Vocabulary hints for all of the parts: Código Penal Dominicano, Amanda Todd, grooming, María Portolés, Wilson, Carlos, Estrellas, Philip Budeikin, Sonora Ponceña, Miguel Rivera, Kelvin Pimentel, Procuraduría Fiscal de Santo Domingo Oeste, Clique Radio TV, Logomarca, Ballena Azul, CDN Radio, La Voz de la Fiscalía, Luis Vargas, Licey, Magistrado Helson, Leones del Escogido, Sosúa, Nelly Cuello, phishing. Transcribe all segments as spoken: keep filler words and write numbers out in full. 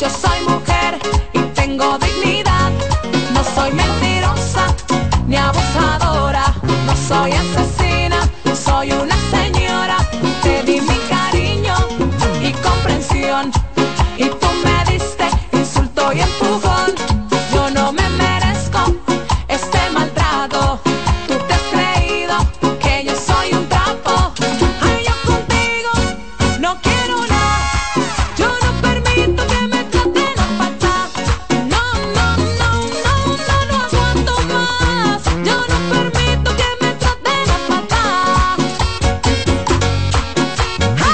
Yo soy mujer y tengo dignidad. No soy mentirosa ni abusadora. No soy asesina, soy una señora. Te di mi cariño y comprensión. Y tú me diste insulto y empujón. Yo no me merezco este maltrato. Tú te has creído que yo soy un trapo. Ay, yo contigo no quiero nada. Yo no permito que me traten a faltar. No, no, no, no, no, no aguanto más. Yo no permito que me traten a faltar. ¡Ja!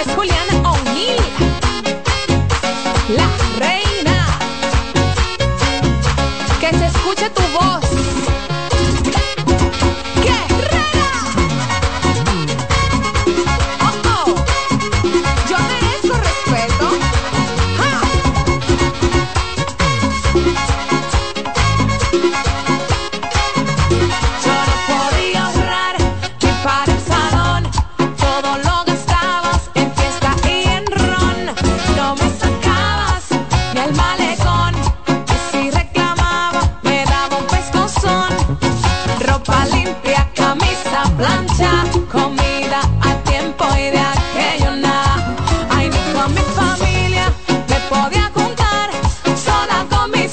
Es Juliana O'Neill, la reina. Que se escuche tu voz. ¡Guerrera! ¡Oh, oh! Yo merezco respeto. ¡Ja! Yo no podía ahorrar ni para el salón. Todo lo gastabas en fiesta y en ron. No me sacabas ni al malecón. Y si reclamaba, me daba un pescozón. Ropa limpia, camisa plancha, comida a tiempo y de aquello nada. Ay, ni con mi familia me podía juntar. Sola con mis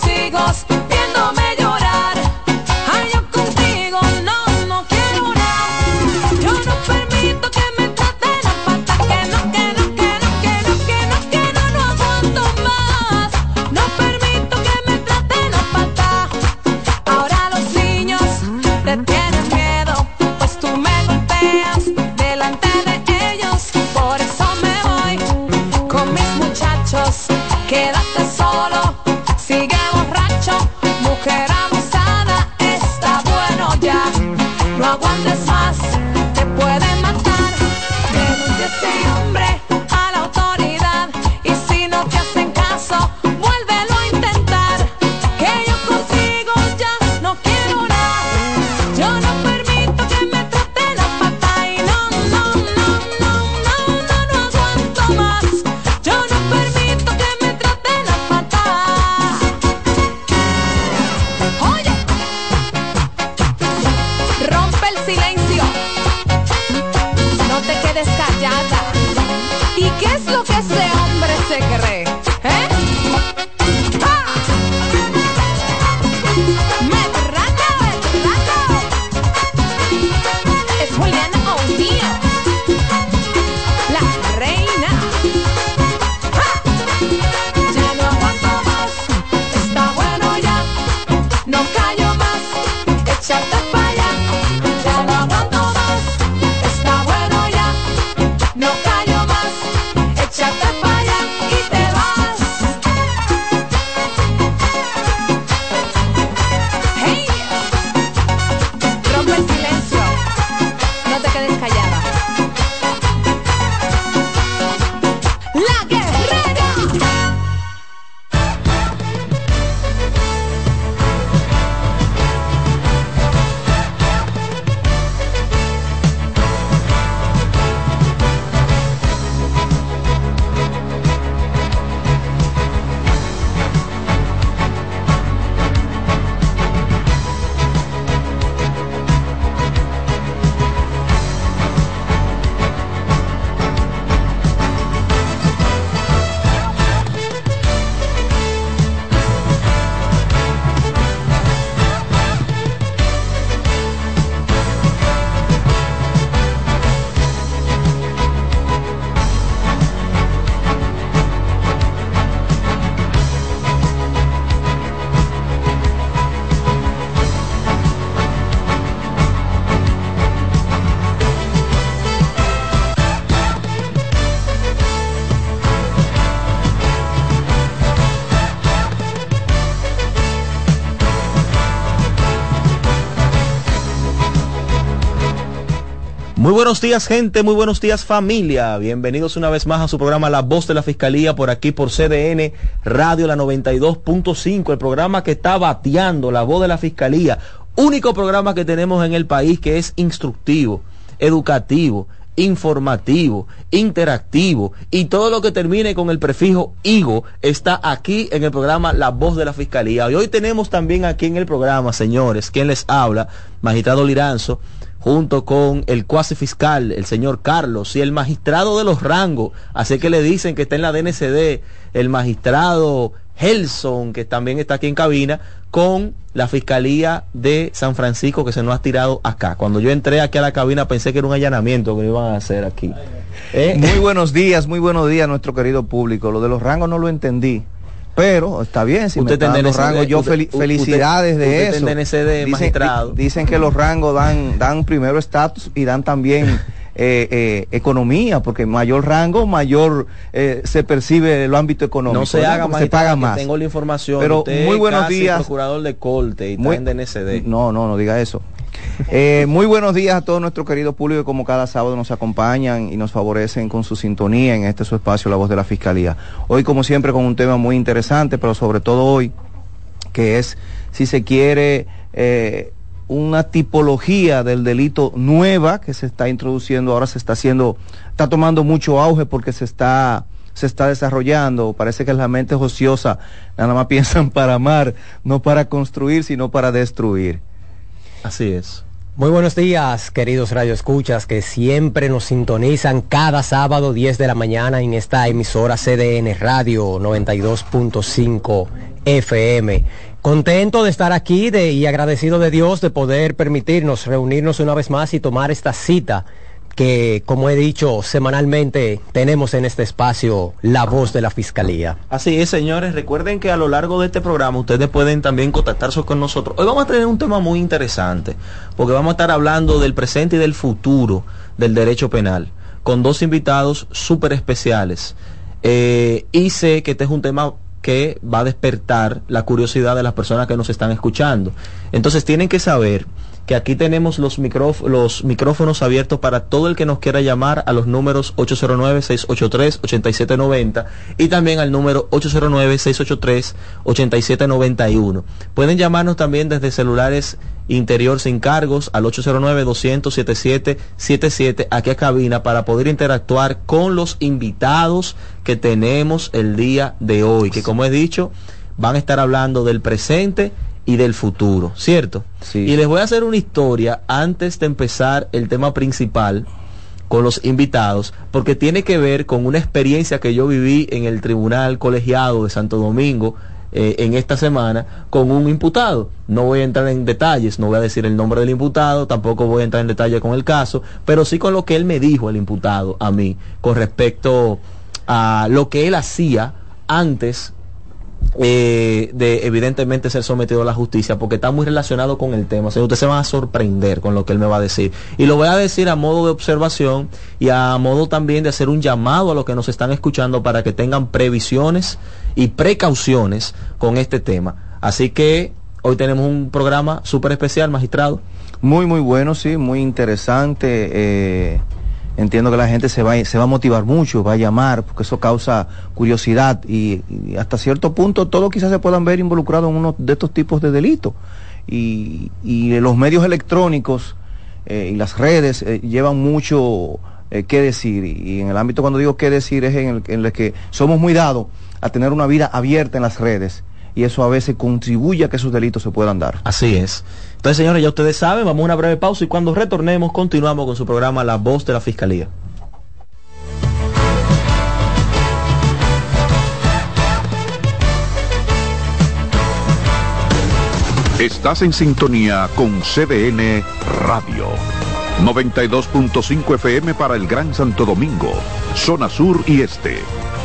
hijos, viéndome llorar. Ay, yo contigo no, no quiero nada. Yo no permito que me traten a falta. Que no, que no, que no, que no, que no, que no, no aguanto más. No permito que me traten a falta. Ahora los niños te tienen miedo, pues tú me golpeas delante de ellos. Por eso me voy con mis muchachos. Quédate solo, sigue borracho, mujer abusada, está bueno ya. No aguantes más, te pueden matar. Denuncia a este hombre a la autoridad y si no te hacen caso, vuélvelo a intentar. Que yo contigo ya no quiero nada. Yo no permito que me traten a falta y no, no, no, no, no, no, no aguanto más. Yo no permito que me traten a falta. Oye, rompe el silencio. No te quedes callada. ¿Y qué es lo que ese hombre se cree? ¿Eh? ¡Ah! ¡Me trata, me trata! Es Juliana O'Neill, la reina. ¡Ah! Ya no aguanto más, está bueno ya. No callo más, échate para allá. Ya no aguanto más, está bueno ya. No callo más, échate para allá y te vas. ¡Hey! Rompe el silencio. No te quedes callada. ¡La guerrera! Muy buenos días, gente, muy buenos días, familia. Bienvenidos una vez más a su programa La Voz de la Fiscalía, por aquí por C D N Radio, la noventa y dos punto cinco, el programa que está bateando, La Voz de la Fiscalía, único programa que tenemos en el país que es instructivo, educativo, informativo, interactivo y todo lo que termine con el prefijo I G O está aquí en el programa La Voz de la Fiscalía. Y hoy tenemos también aquí en el programa, señores, quien les habla, Magistrado Liranzo, junto con el cuasi fiscal, el señor Carlos, y el magistrado de los rangos, así que le dicen que está en la D N C D, el magistrado Helson, que también está aquí en cabina, con la Fiscalía de San Francisco, que se nos ha tirado acá. Cuando yo entré aquí a la cabina pensé que era un allanamiento que me iban a hacer aquí. ¿Eh? Muy buenos días, muy buenos días, nuestro querido público. Lo de los rangos no lo entendí, pero está bien, si usted me están los rangos, D N C D, yo fel- usted, felicidades usted, de usted eso. D N C D, dicen, magistrado. Di- dicen que los rangos dan, dan primero estatus y dan también... Eh, eh, economía, porque mayor rango, mayor eh, se percibe el ámbito económico. No se ¿verdad? haga más, se paga más. Tengo la información. Pero usted muy buenos casi días, procurador de corte y muy, está en D N C D. No, no, no diga eso. Eh, muy buenos días a todo nuestro querido público que como cada sábado nos acompañan y nos favorecen con su sintonía en este su espacio La Voz de la Fiscalía. Hoy, como siempre, con un tema muy interesante, pero sobre todo hoy, que es, si se quiere, eh, una tipología del delito nueva que se está introduciendo, ahora se está haciendo, está tomando mucho auge porque se está, se está desarrollando, parece que la mente es ociosa, nada más piensan para amar, no para construir, sino para destruir. Así es. Muy buenos días, queridos radioescuchas que siempre nos sintonizan cada sábado diez de la mañana en esta emisora C D N Radio noventa y dos punto cinco F M. Contento de estar aquí de, y agradecido de Dios de poder permitirnos reunirnos una vez más y tomar esta cita que, como he dicho, semanalmente tenemos en este espacio La Voz de la Fiscalía. Así es, señores. Recuerden que a lo largo de este programa ustedes pueden también contactarse con nosotros. Hoy vamos a tener un tema muy interesante, porque vamos a estar hablando del presente y del futuro del derecho penal, con dos invitados súper especiales. Eh, y sé que este es un tema que va a despertar la curiosidad de las personas que nos están escuchando. Entonces tienen que saber que aquí tenemos los, micróf- los micrófonos abiertos para todo el que nos quiera llamar a los números ocho cero nueve, seis ocho tres, ocho siete nueve cero y también al número ocho cero nueve, seis ocho tres, ocho siete nueve uno. Pueden llamarnos también desde celulares interior sin cargos al ocho cero nueve, dos cero cero, siete siete siete siete aquí a cabina para poder interactuar con los invitados que tenemos el día de hoy, que como he dicho, van a estar hablando del presente y del futuro, ¿cierto? Sí. Y les voy a hacer una historia antes de empezar el tema principal con los invitados, porque tiene que ver con una experiencia que yo viví en el Tribunal Colegiado de Santo Domingo eh, en esta semana con un imputado. No voy a entrar en detalles, no voy a decir el nombre del imputado, tampoco voy a entrar en detalle con el caso, pero sí con lo que él me dijo, el imputado, a mí, con respecto a lo que él hacía antes Eh, de evidentemente ser sometido a la justicia, porque está muy relacionado con el tema. O sea, ustedes se van a sorprender con lo que él me va a decir, y lo voy a decir a modo de observación y a modo también de hacer un llamado a los que nos están escuchando para que tengan previsiones y precauciones con este tema. Así que hoy tenemos un programa súper especial, magistrado. Muy muy bueno, sí, muy interesante. eh... Entiendo que la gente se va, se va a motivar mucho, va a llamar, porque eso causa curiosidad y, y hasta cierto punto todos quizás se puedan ver involucrados en uno de estos tipos de delitos. Y, y los medios electrónicos eh, y las redes eh, llevan mucho eh, qué decir. Y, y en el ámbito, cuando digo qué decir, es en el, en el que somos muy dados a tener una vida abierta en las redes. Y eso a veces contribuye a que esos delitos se puedan dar. Así es. Entonces, señores, ya ustedes saben, vamos a una breve pausa y cuando retornemos continuamos con su programa La Voz de la Fiscalía. Estás en sintonía con C D N Radio. noventa y dos punto cinco F M para el Gran Santo Domingo, zona sur y este.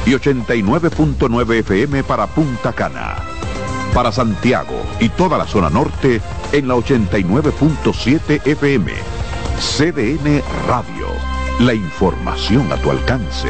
Y ochenta y nueve punto nueve F M para Punta Cana. Para Santiago y toda la zona norte en la ochenta y nueve punto siete F M. C D N Radio. La información a tu alcance.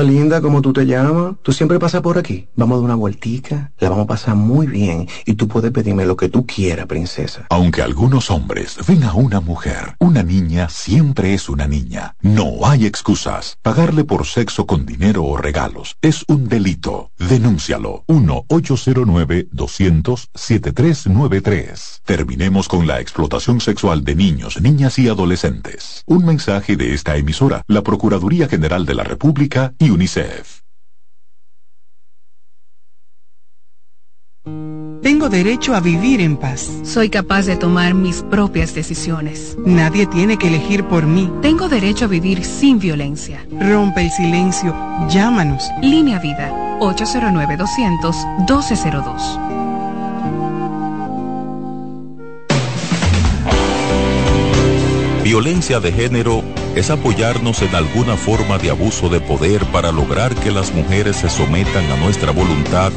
Hola linda, ¿cómo tú te llamas? Tú siempre pasas por aquí. Vamos a dar una vueltica, la vamos a pasar muy bien y tú puedes pedirme lo que tú quieras, princesa. Aunque algunos hombres ven a una mujer, una niña siempre es una niña. No hay excusas. Pagarle por sexo con dinero o regalos es un delito. Denúncialo. uno ocho cero nueve dos cero cero siete tres nueve tres. Terminemos con la explotación sexual de niños, niñas y adolescentes. Un mensaje de esta emisora, la Procuraduría General de la República y UNICEF. Tengo derecho a vivir en paz. Soy capaz de tomar mis propias decisiones. Nadie tiene que elegir por mí. Tengo derecho a vivir sin violencia. Rompe el silencio. Llámanos. Línea Vida, ocho cero nueve dos cero cero uno dos cero dos. Violencia de género es apoyarnos en alguna forma de abuso de poder para lograr que las mujeres se sometan a nuestra voluntad,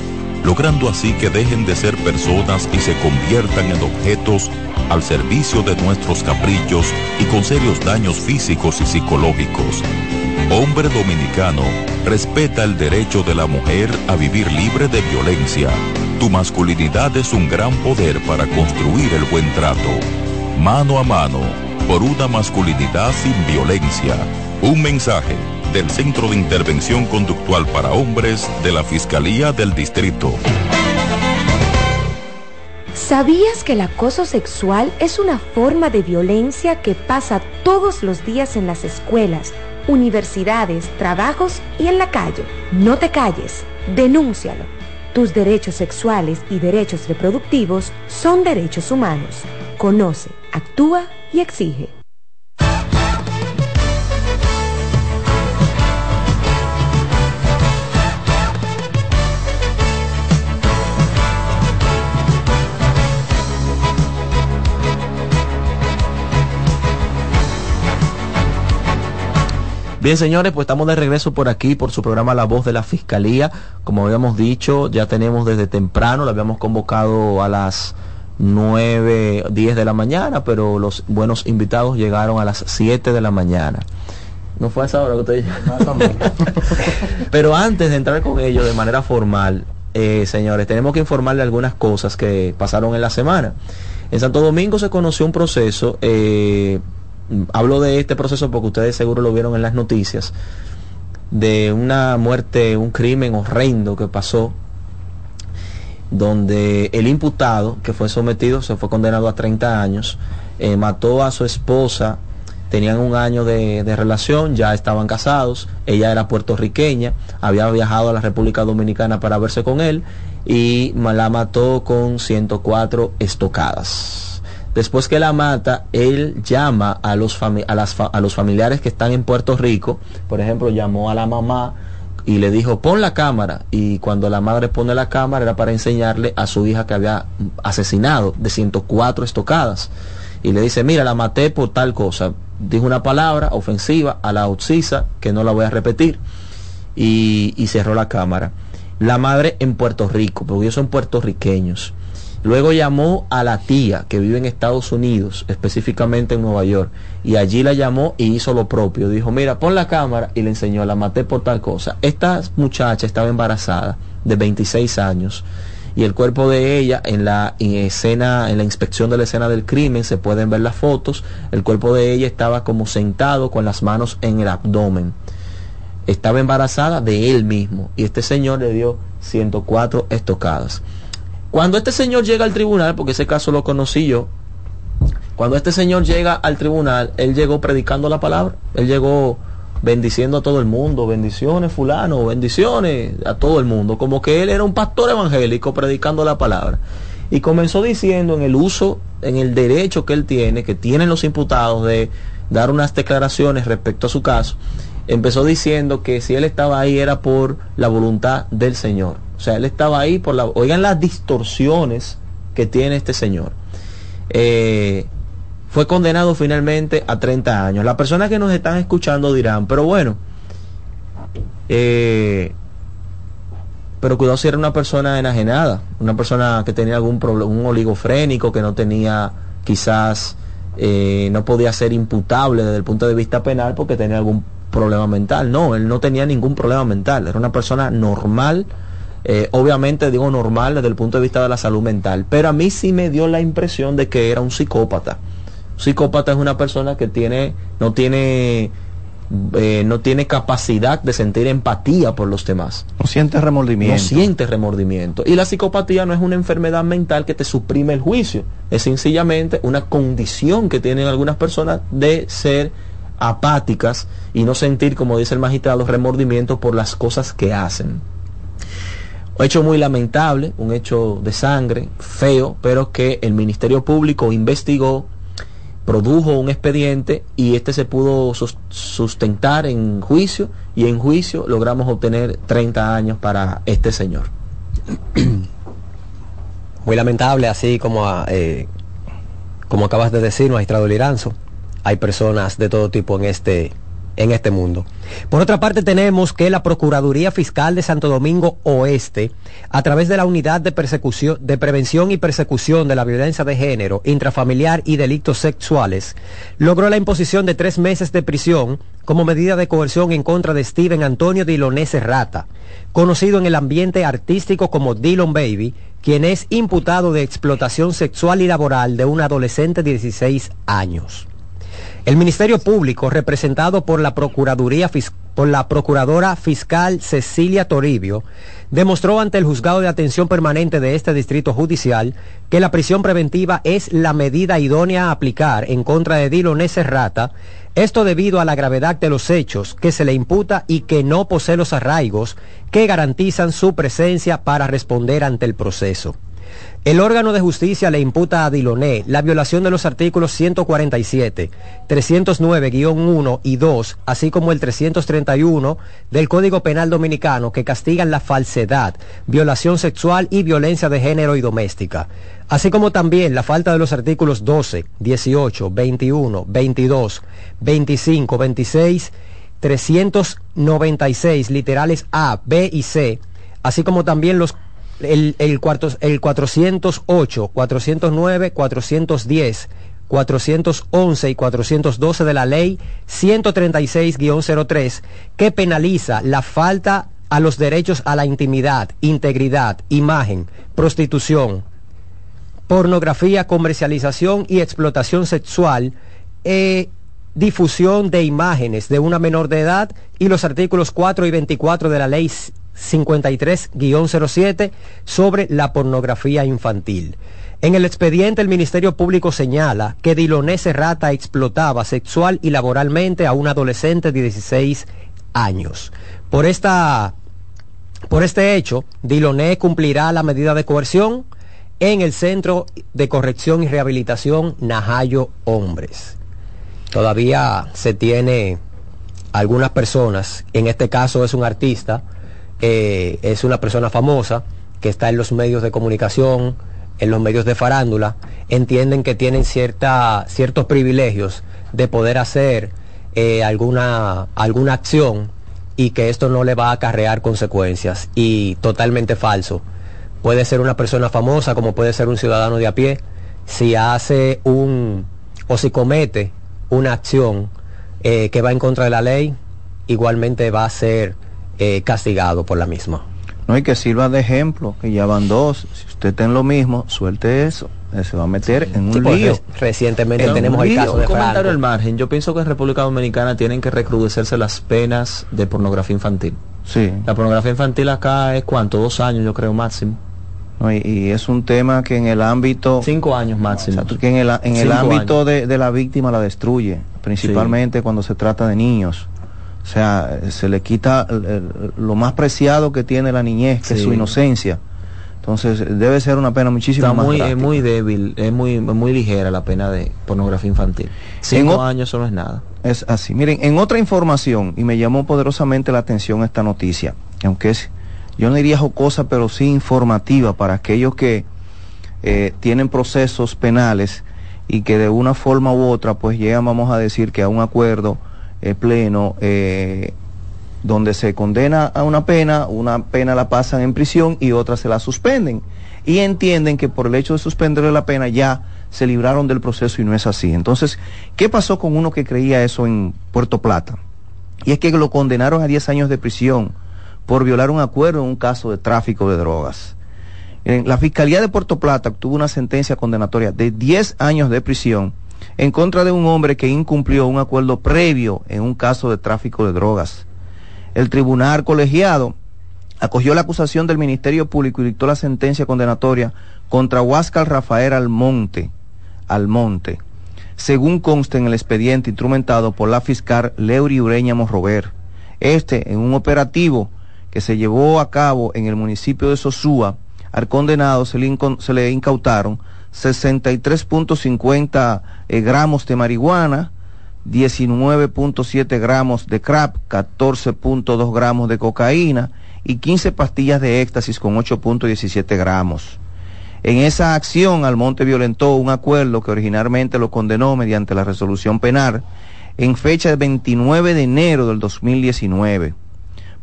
logrando así que dejen de ser personas y se conviertan en objetos al servicio de nuestros caprichos y con serios daños físicos y psicológicos. Hombre Dominicano respeta el derecho de la mujer a vivir libre de violencia. Tu masculinidad es un gran poder para construir el buen trato. Mano a mano. Por una masculinidad sin violencia. Un mensaje del Centro de Intervención Conductual para Hombres de la Fiscalía del Distrito. ¿Sabías que el acoso sexual es una forma de violencia que pasa todos los días en las escuelas, universidades, trabajos y en la calle? No te calles, denúncialo. Tus derechos sexuales y derechos reproductivos son derechos humanos. Conoce, actúa y exige. Bien, señores, pues estamos de regreso por aquí, por su programa La Voz de la Fiscalía. Como habíamos dicho, ya tenemos desde temprano, la habíamos convocado a las nueve, diez de la mañana, pero los buenos invitados llegaron a las siete de la mañana. No fue a esa hora que ustedes llegaron. Pero antes de entrar con ellos de manera formal, eh, señores, tenemos que informarle algunas cosas que pasaron en la semana. En Santo Domingo se conoció un proceso, eh, hablo de este proceso porque ustedes seguro lo vieron en las noticias, de una muerte, un crimen horrendo que pasó, donde el imputado que fue sometido, se fue condenado a treinta años, eh, mató a su esposa, tenían un año de, de relación, ya estaban casados, ella era puertorriqueña, había viajado a la República Dominicana para verse con él y la mató con ciento cuatro estocadas. Después que la mata, él llama a los, fami- a las fa- a los familiares que están en Puerto Rico, por ejemplo, llamó a la mamá y le dijo, pon la cámara, y cuando la madre pone la cámara era para enseñarle a su hija que había asesinado de ciento cuatro estocadas, y le dice, mira, la maté por tal cosa, dijo una palabra ofensiva a la oxisa que no la voy a repetir, y, y cerró la cámara. La madre en Puerto Rico, porque ellos son puertorriqueños. Luego llamó a la tía que vive en Estados Unidos, específicamente en Nueva York, y allí la llamó y hizo lo propio. Dijo, mira, pon la cámara, y le enseñó, la maté por tal cosa. Esta muchacha estaba embarazada de veintiséis años y el cuerpo de ella en la en escena, en la inspección de la escena del crimen, se pueden ver las fotos, el cuerpo de ella estaba como sentado con las manos en el abdomen. Estaba embarazada de él mismo y este señor le dio ciento cuatro estocadas. Cuando este señor llega al tribunal, porque ese caso lo conocí yo, cuando este señor llega al tribunal, él llegó predicando la palabra, él llegó bendiciendo a todo el mundo, bendiciones fulano, bendiciones a todo el mundo, como que él era un pastor evangélico predicando la palabra. Y comenzó diciendo en el uso, en el derecho que él tiene, que tienen los imputados de dar unas declaraciones respecto a su caso, empezó diciendo que si él estaba ahí era por la voluntad del Señor. O sea, él estaba ahí por la... Oigan las distorsiones que tiene este señor. Eh, fue condenado finalmente a treinta años. Las personas que nos están escuchando dirán, pero bueno, eh, pero cuidado si era una persona enajenada, una persona que tenía algún problema, un oligofrénico, que no tenía quizás, eh, no podía ser imputable desde el punto de vista penal porque tenía algún problema mental. No, él no tenía ningún problema mental, era una persona normal, eh, obviamente digo normal desde el punto de vista de la salud mental, pero a mí sí me dio la impresión de que era un psicópata. Un psicópata es una persona que tiene, no tiene... Eh, no tiene capacidad de sentir empatía por los demás. No siente remordimiento. No siente remordimiento. Y la psicopatía no es una enfermedad mental que te suprime el juicio. Es sencillamente una condición que tienen algunas personas de ser apáticas y no sentir, como dice el magistrado, remordimiento por las cosas que hacen. Un hecho muy lamentable, un hecho de sangre, feo, pero que el Ministerio Público investigó, produjo un expediente y este se pudo sustentar en juicio, y en juicio logramos obtener treinta años para este señor. Muy lamentable, así como a, eh, como acabas de decir, magistrado Liranzo, hay personas de todo tipo en este, en este mundo. Por otra parte, tenemos que la Procuraduría Fiscal de Santo Domingo Oeste, a través de la Unidad de Persecución, de Prevención y Persecución de la Violencia de Género, Intrafamiliar y Delitos Sexuales, logró la imposición de tres meses de prisión como medida de coerción en contra de Steven Antonio Diloné Serrata, conocido en el ambiente artístico como Dylan Baby, quien es imputado de explotación sexual y laboral de un adolescente de dieciséis años. El Ministerio Público, representado por la Procuraduría Fis- por la Procuradora Fiscal Cecilia Toribio, demostró ante el Juzgado de Atención Permanente de este Distrito Judicial que la prisión preventiva es la medida idónea a aplicar en contra de Diloné Serrata, esto debido a la gravedad de los hechos que se le imputa y que no posee los arraigos que garantizan su presencia para responder ante el proceso. El órgano de justicia le imputa a Diloné la violación de los artículos ciento cuarenta y siete, trescientos nueve guión uno y dos, así como el trescientos treinta y uno del Código Penal Dominicano, que castigan la falsedad, violación sexual y violencia de género y doméstica, así como también la falta de los artículos doce, dieciocho, veintiuno, veintidós, veinticinco, veintiséis, trescientos noventa y seis literales A, B y C, así como también los El, el, cuarto, el cuatrocientos ocho, cuatrocientos nueve, cuatrocientos diez, cuatrocientos once y cuatrocientos doce de la ley ciento treinta y seis guión cero tres, que penaliza la falta a los derechos a la intimidad, integridad, imagen, prostitución, pornografía, comercialización y explotación sexual, eh, difusión de imágenes de una menor de edad, y los artículos cuatro y veinticuatro de la ley cincuenta y tres guión cero siete sobre la pornografía infantil. En el expediente, el Ministerio Público señala que Diloné Serrata explotaba sexual y laboralmente a un adolescente de dieciséis años. Por esta, por este hecho, Diloné cumplirá la medida de coerción en el Centro de Corrección y Rehabilitación Najayo Hombres. Todavía se tiene algunas personas, en este caso es un artista, Eh, es una persona famosa que está en los medios de comunicación, en los medios de farándula, entienden que tienen cierta, ciertos privilegios de poder hacer eh, alguna, alguna acción y que esto no le va a acarrear consecuencias, y totalmente falso. Puede ser una persona famosa como puede ser un ciudadano de a pie, si hace un o si comete una acción eh, que va en contra de la ley, igualmente va a ser Eh, castigado por la misma. No, y que sirva de ejemplo, que ya van dos. Si usted está en lo mismo, suelte eso, eh, se va a meter sí. en un sí, lío. Recientemente en tenemos el caso de Franco. Un comentario al margen, yo pienso que en República Dominicana tienen que recrudecerse las penas de pornografía infantil. Sí. La pornografía infantil acá es ¿cuánto? Dos años, yo creo, máximo. No, y, y es un tema que en el ámbito... Cinco años máximo. O sea, que en el, en el ámbito de, de la víctima la destruye, principalmente sí. cuando se trata de niños. O sea, se le quita lo más preciado que tiene la niñez, que sí. es su inocencia. Entonces, debe ser una pena muchísimo Está más muy, drástica. Es muy débil, es muy, muy ligera la pena de pornografía infantil. Cinco en o... años, eso no es nada. Es así. Miren, en otra información, y me llamó poderosamente la atención esta noticia, aunque es, yo no diría jocosa, pero sí informativa para aquellos que eh, tienen procesos penales y que de una forma u otra, pues llegan, vamos a decir, que a un acuerdo pleno, eh, donde se condena a una pena, una pena la pasan en prisión y otra se la suspenden, y entienden que por el hecho de suspenderle la pena ya se libraron del proceso, y no es así. Entonces, ¿qué pasó con uno que creía eso en Puerto Plata? y es que lo condenaron a diez años de prisión por violar un acuerdo en un caso de tráfico de drogas. La Fiscalía de Puerto Plata obtuvo una sentencia condenatoria de diez años de prisión en contra de un hombre que incumplió un acuerdo previo en un caso de tráfico de drogas. El Tribunal Colegiado acogió la acusación del Ministerio Público y dictó la sentencia condenatoria contra Huáscar Rafael Almonte, Almonte, según consta en el expediente instrumentado por la fiscal Leury Ureña Morrover. Este, en un operativo que se llevó a cabo en el municipio de Sosúa, al condenado se le, inc- se le incautaron sesenta y tres punto cincuenta eh, gramos de marihuana, diecinueve punto siete gramos de crack, catorce punto dos gramos de cocaína y quince pastillas de éxtasis con ocho punto diecisiete gramos. En esa acción, Almonte violentó un acuerdo que originalmente lo condenó mediante la resolución penal en fecha de veintinueve de enero del dos mil diecinueve.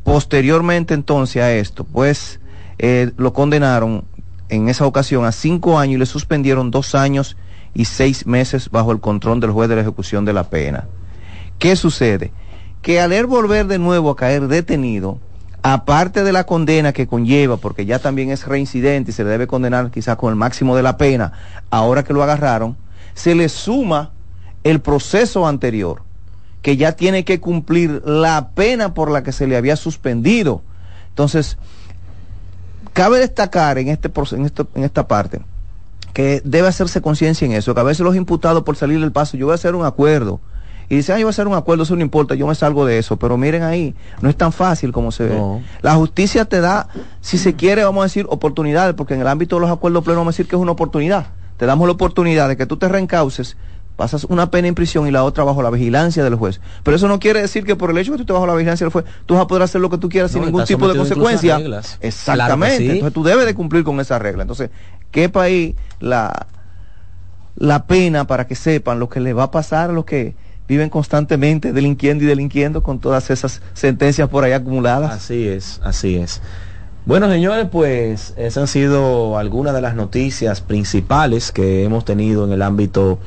Posteriormente entonces a esto, pues eh, lo condenaron en esa ocasión a cinco años y le suspendieron dos años y seis meses bajo el control del juez de la ejecución de la pena. ¿Qué sucede? Que al él volver de nuevo a caer detenido, aparte de la condena que conlleva, porque ya también es reincidente y se le debe condenar quizás con el máximo de la pena, ahora que lo agarraron, se le suma el proceso anterior, que ya tiene que cumplir la pena por la que se le había suspendido. Entonces, cabe destacar en este, en este, en esta parte, que debe hacerse conciencia en eso, que a veces los imputados por salir del paso, yo voy a hacer un acuerdo, y dicen, ah, yo voy a hacer un acuerdo, eso no importa, yo me salgo de eso. Pero miren ahí, no es tan fácil como se ve. No. La justicia te da, si se quiere, vamos a decir, oportunidades, porque en el ámbito de los acuerdos plenos vamos a decir que es una oportunidad. Te damos la oportunidad de que tú te reencauces, pasas una pena en prisión y la otra bajo la vigilancia del juez. Pero eso no quiere decir que por el hecho que tú estés bajo la vigilancia del juez, tú vas a poder hacer lo que tú quieras, no, sin ningún tipo de consecuencia. Exactamente. Claro, sí. Entonces tú debes de cumplir con esa regla. Entonces, ¿qué país la... la pena para que sepan lo que les va a pasar a los que viven constantemente delinquiendo y delinquiendo con todas esas sentencias por ahí acumuladas? Así es, así es. Bueno, señores, pues esas han sido algunas de las noticias principales que hemos tenido en el ámbito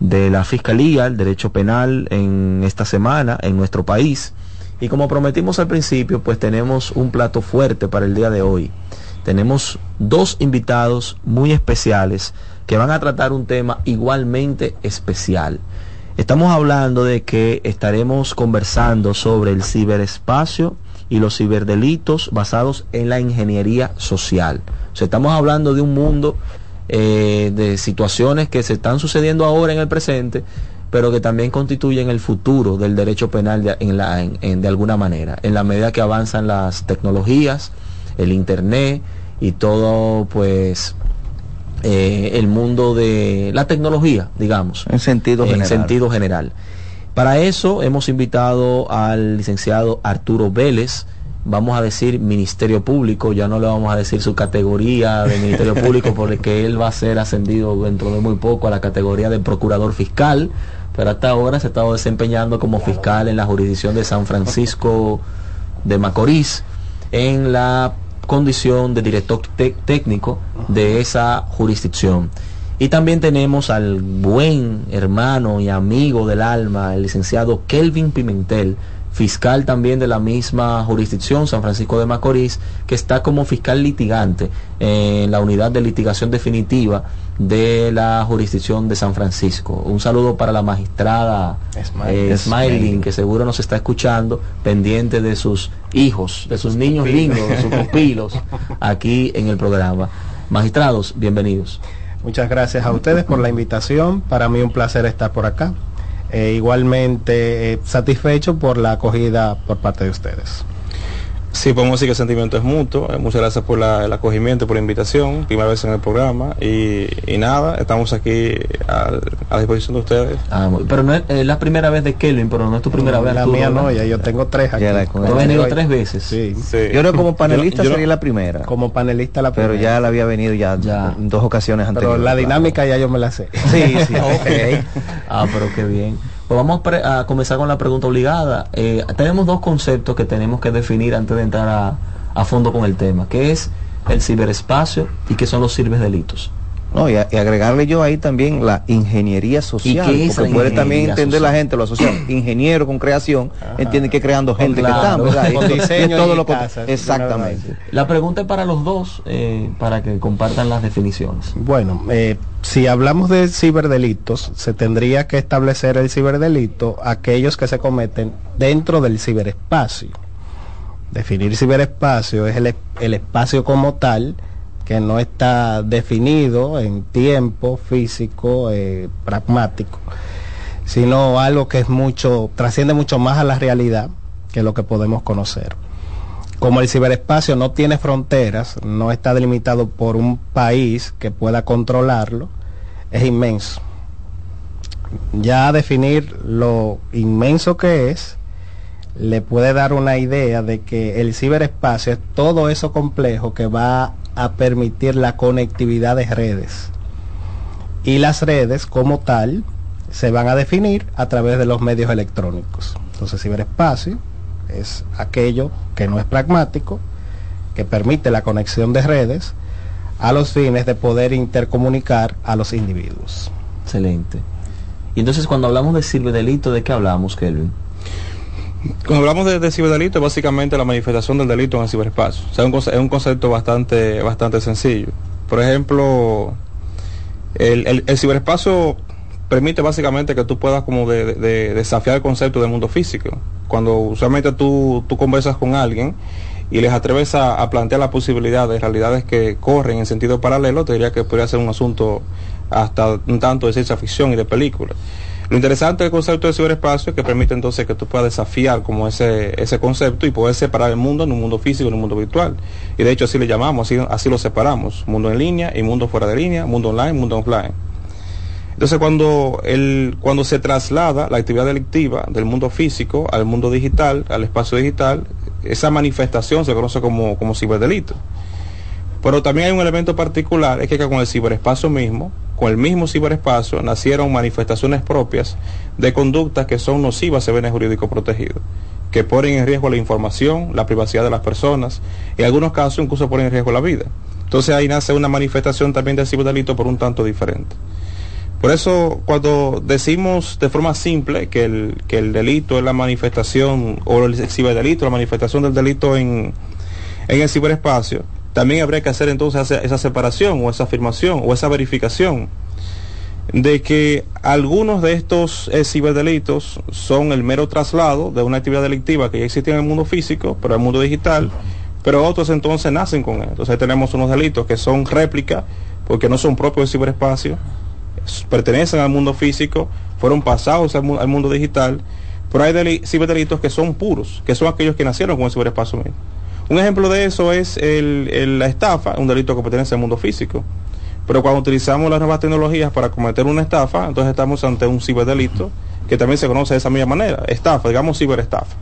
de la Fiscalía, el derecho penal en esta semana en nuestro país. Y como prometimos al principio, pues tenemos un plato fuerte para el día de hoy. Tenemos dos invitados muy especiales que van a tratar un tema igualmente especial. Estamos hablando de que estaremos conversando sobre el ciberespacio y los ciberdelitos basados en la ingeniería social. O sea, estamos hablando de un mundo eh, de situaciones que se están sucediendo ahora en el presente, pero que también constituyen el futuro del derecho penal de, en la, en, en, de alguna manera, en la medida que avanzan las tecnologías, el internet y todo, pues... Eh, el mundo de la tecnología, digamos, en sentido general. En sentido general. Para eso hemos invitado al licenciado Arturo Vélez, vamos a decir Ministerio Público, ya no le vamos a decir su categoría de Ministerio Público, porque él va a ser ascendido dentro de muy poco a la categoría de Procurador Fiscal, pero hasta ahora se ha estado desempeñando como fiscal en la jurisdicción de San Francisco de Macorís, en la condición de director te- técnico de esa jurisdicción. Y también tenemos al buen hermano y amigo del alma, el licenciado Kelvin Pimentel, fiscal también de la misma jurisdicción, San Francisco de Macorís, que está como fiscal litigante en la unidad de litigación definitiva de la jurisdicción de San Francisco. Un saludo para la magistrada Smiling, eh, Smiling, que seguro nos está escuchando, pendiente de sus hijos, de sus niños lindos, de sus pupilos, aquí en el programa. Magistrados, bienvenidos. Muchas gracias a ustedes por la invitación. Para mí un placer estar por acá. Eh, igualmente eh, satisfecho por la acogida por parte de ustedes. Sí, podemos decir que el sentimiento es mutuo. Eh, muchas gracias por la, el acogimiento, por la invitación, primera vez en el programa, y, y nada, estamos aquí al, a disposición de ustedes. Ah, pero no es eh, la primera vez de Kelvin, pero no es tu primera no, vez. La tú, mía no, no, ya yo tengo tres aquí. ¿Tú has venido tres veces? Sí. sí. Yo creo que como panelista yo, yo sería no, la primera. Como panelista la primera. Pero ya la había venido ya, ya. en dos ocasiones anteriores. Pero la dinámica claro. ya yo me la sé. Sí, sí. Okay. Ah, pero qué bien. Pues vamos pre- a comenzar con la pregunta obligada. Eh, tenemos dos conceptos que tenemos que definir antes de entrar a, a fondo con el tema, que es el ciberespacio y qué son los ciberdelitos. No, y, a, y agregarle yo ahí también la ingeniería social, porque ingeniería puede también entender social. La gente, lo asocia ingeniero con creación, ajá, entiende que creando gente, claro, que estamos, con diseño todo y lo casas, exactamente. La pregunta es para los dos, eh, para que compartan las definiciones. Bueno, eh, si hablamos de ciberdelitos, se tendría que establecer el ciberdelito aquellos que se cometen dentro del ciberespacio. Definir ciberespacio es el, el espacio como tal, que no está definido en tiempo físico, eh, pragmático, sino algo que es mucho, trasciende mucho más a la realidad que lo que podemos conocer. Como el ciberespacio no tiene fronteras, no está delimitado por un país que pueda controlarlo, es inmenso. Ya definir lo inmenso que es, le puede dar una idea de que el ciberespacio es todo eso complejo que va a permitir la conectividad de redes, y las redes como tal se van a definir a través de los medios electrónicos. Entonces, ciberespacio es aquello que no es pragmático, que permite la conexión de redes a los fines de poder intercomunicar a los individuos. Excelente. Y entonces, cuando hablamos de ciberdelito, ¿de qué hablamos, Kelvin? Cuando hablamos de, de ciberdelito, es básicamente la manifestación del delito en el ciberespacio. O sea, un, es un concepto bastante bastante sencillo. Por ejemplo, el, el, el ciberespacio permite básicamente que tú puedas como de, de, de desafiar el concepto del mundo físico. Cuando usualmente tú, tú conversas con alguien y les atreves a, a plantear la posibilidad de realidades que corren en sentido paralelo, te diría que podría ser un asunto hasta un tanto de ciencia ficción y de película. Lo interesante del concepto de ciberespacio es que permite entonces que tú puedas desafiar como ese ese concepto y poder separar el mundo en un mundo físico y en un mundo virtual. Y de hecho así le llamamos, así, así lo separamos, mundo en línea y mundo fuera de línea, mundo online, mundo offline. Entonces cuando el cuando se traslada la actividad delictiva del mundo físico al mundo digital, al espacio digital, esa manifestación se conoce como, como ciberdelito. Pero también hay un elemento particular, es que con el ciberespacio mismo, con el mismo ciberespacio, nacieron manifestaciones propias de conductas que son nocivas a bienes jurídicos protegidos, que ponen en riesgo la información, la privacidad de las personas, y en algunos casos incluso ponen en riesgo la vida. Entonces ahí nace una manifestación también del ciberdelito por un tanto diferente. Por eso, cuando decimos de forma simple que el, que el delito es la manifestación, o el ciberdelito, la manifestación del delito en, en el ciberespacio, también habría que hacer entonces esa separación o esa afirmación o esa verificación de que algunos de estos eh, ciberdelitos son el mero traslado de una actividad delictiva que ya existe en el mundo físico, pero en el mundo digital, pero otros entonces nacen con él. Entonces tenemos unos delitos que son réplica, porque no son propios del ciberespacio, pertenecen al mundo físico, fueron pasados al, mu- al mundo digital, pero hay deli- ciberdelitos que son puros, que son aquellos que nacieron con el ciberespacio mismo. Un ejemplo de eso es el, el, la estafa, un delito que pertenece al mundo físico. Pero cuando utilizamos las nuevas tecnologías para cometer una estafa, entonces estamos ante un ciberdelito, que también se conoce de esa misma manera, estafa, digamos ciberestafa.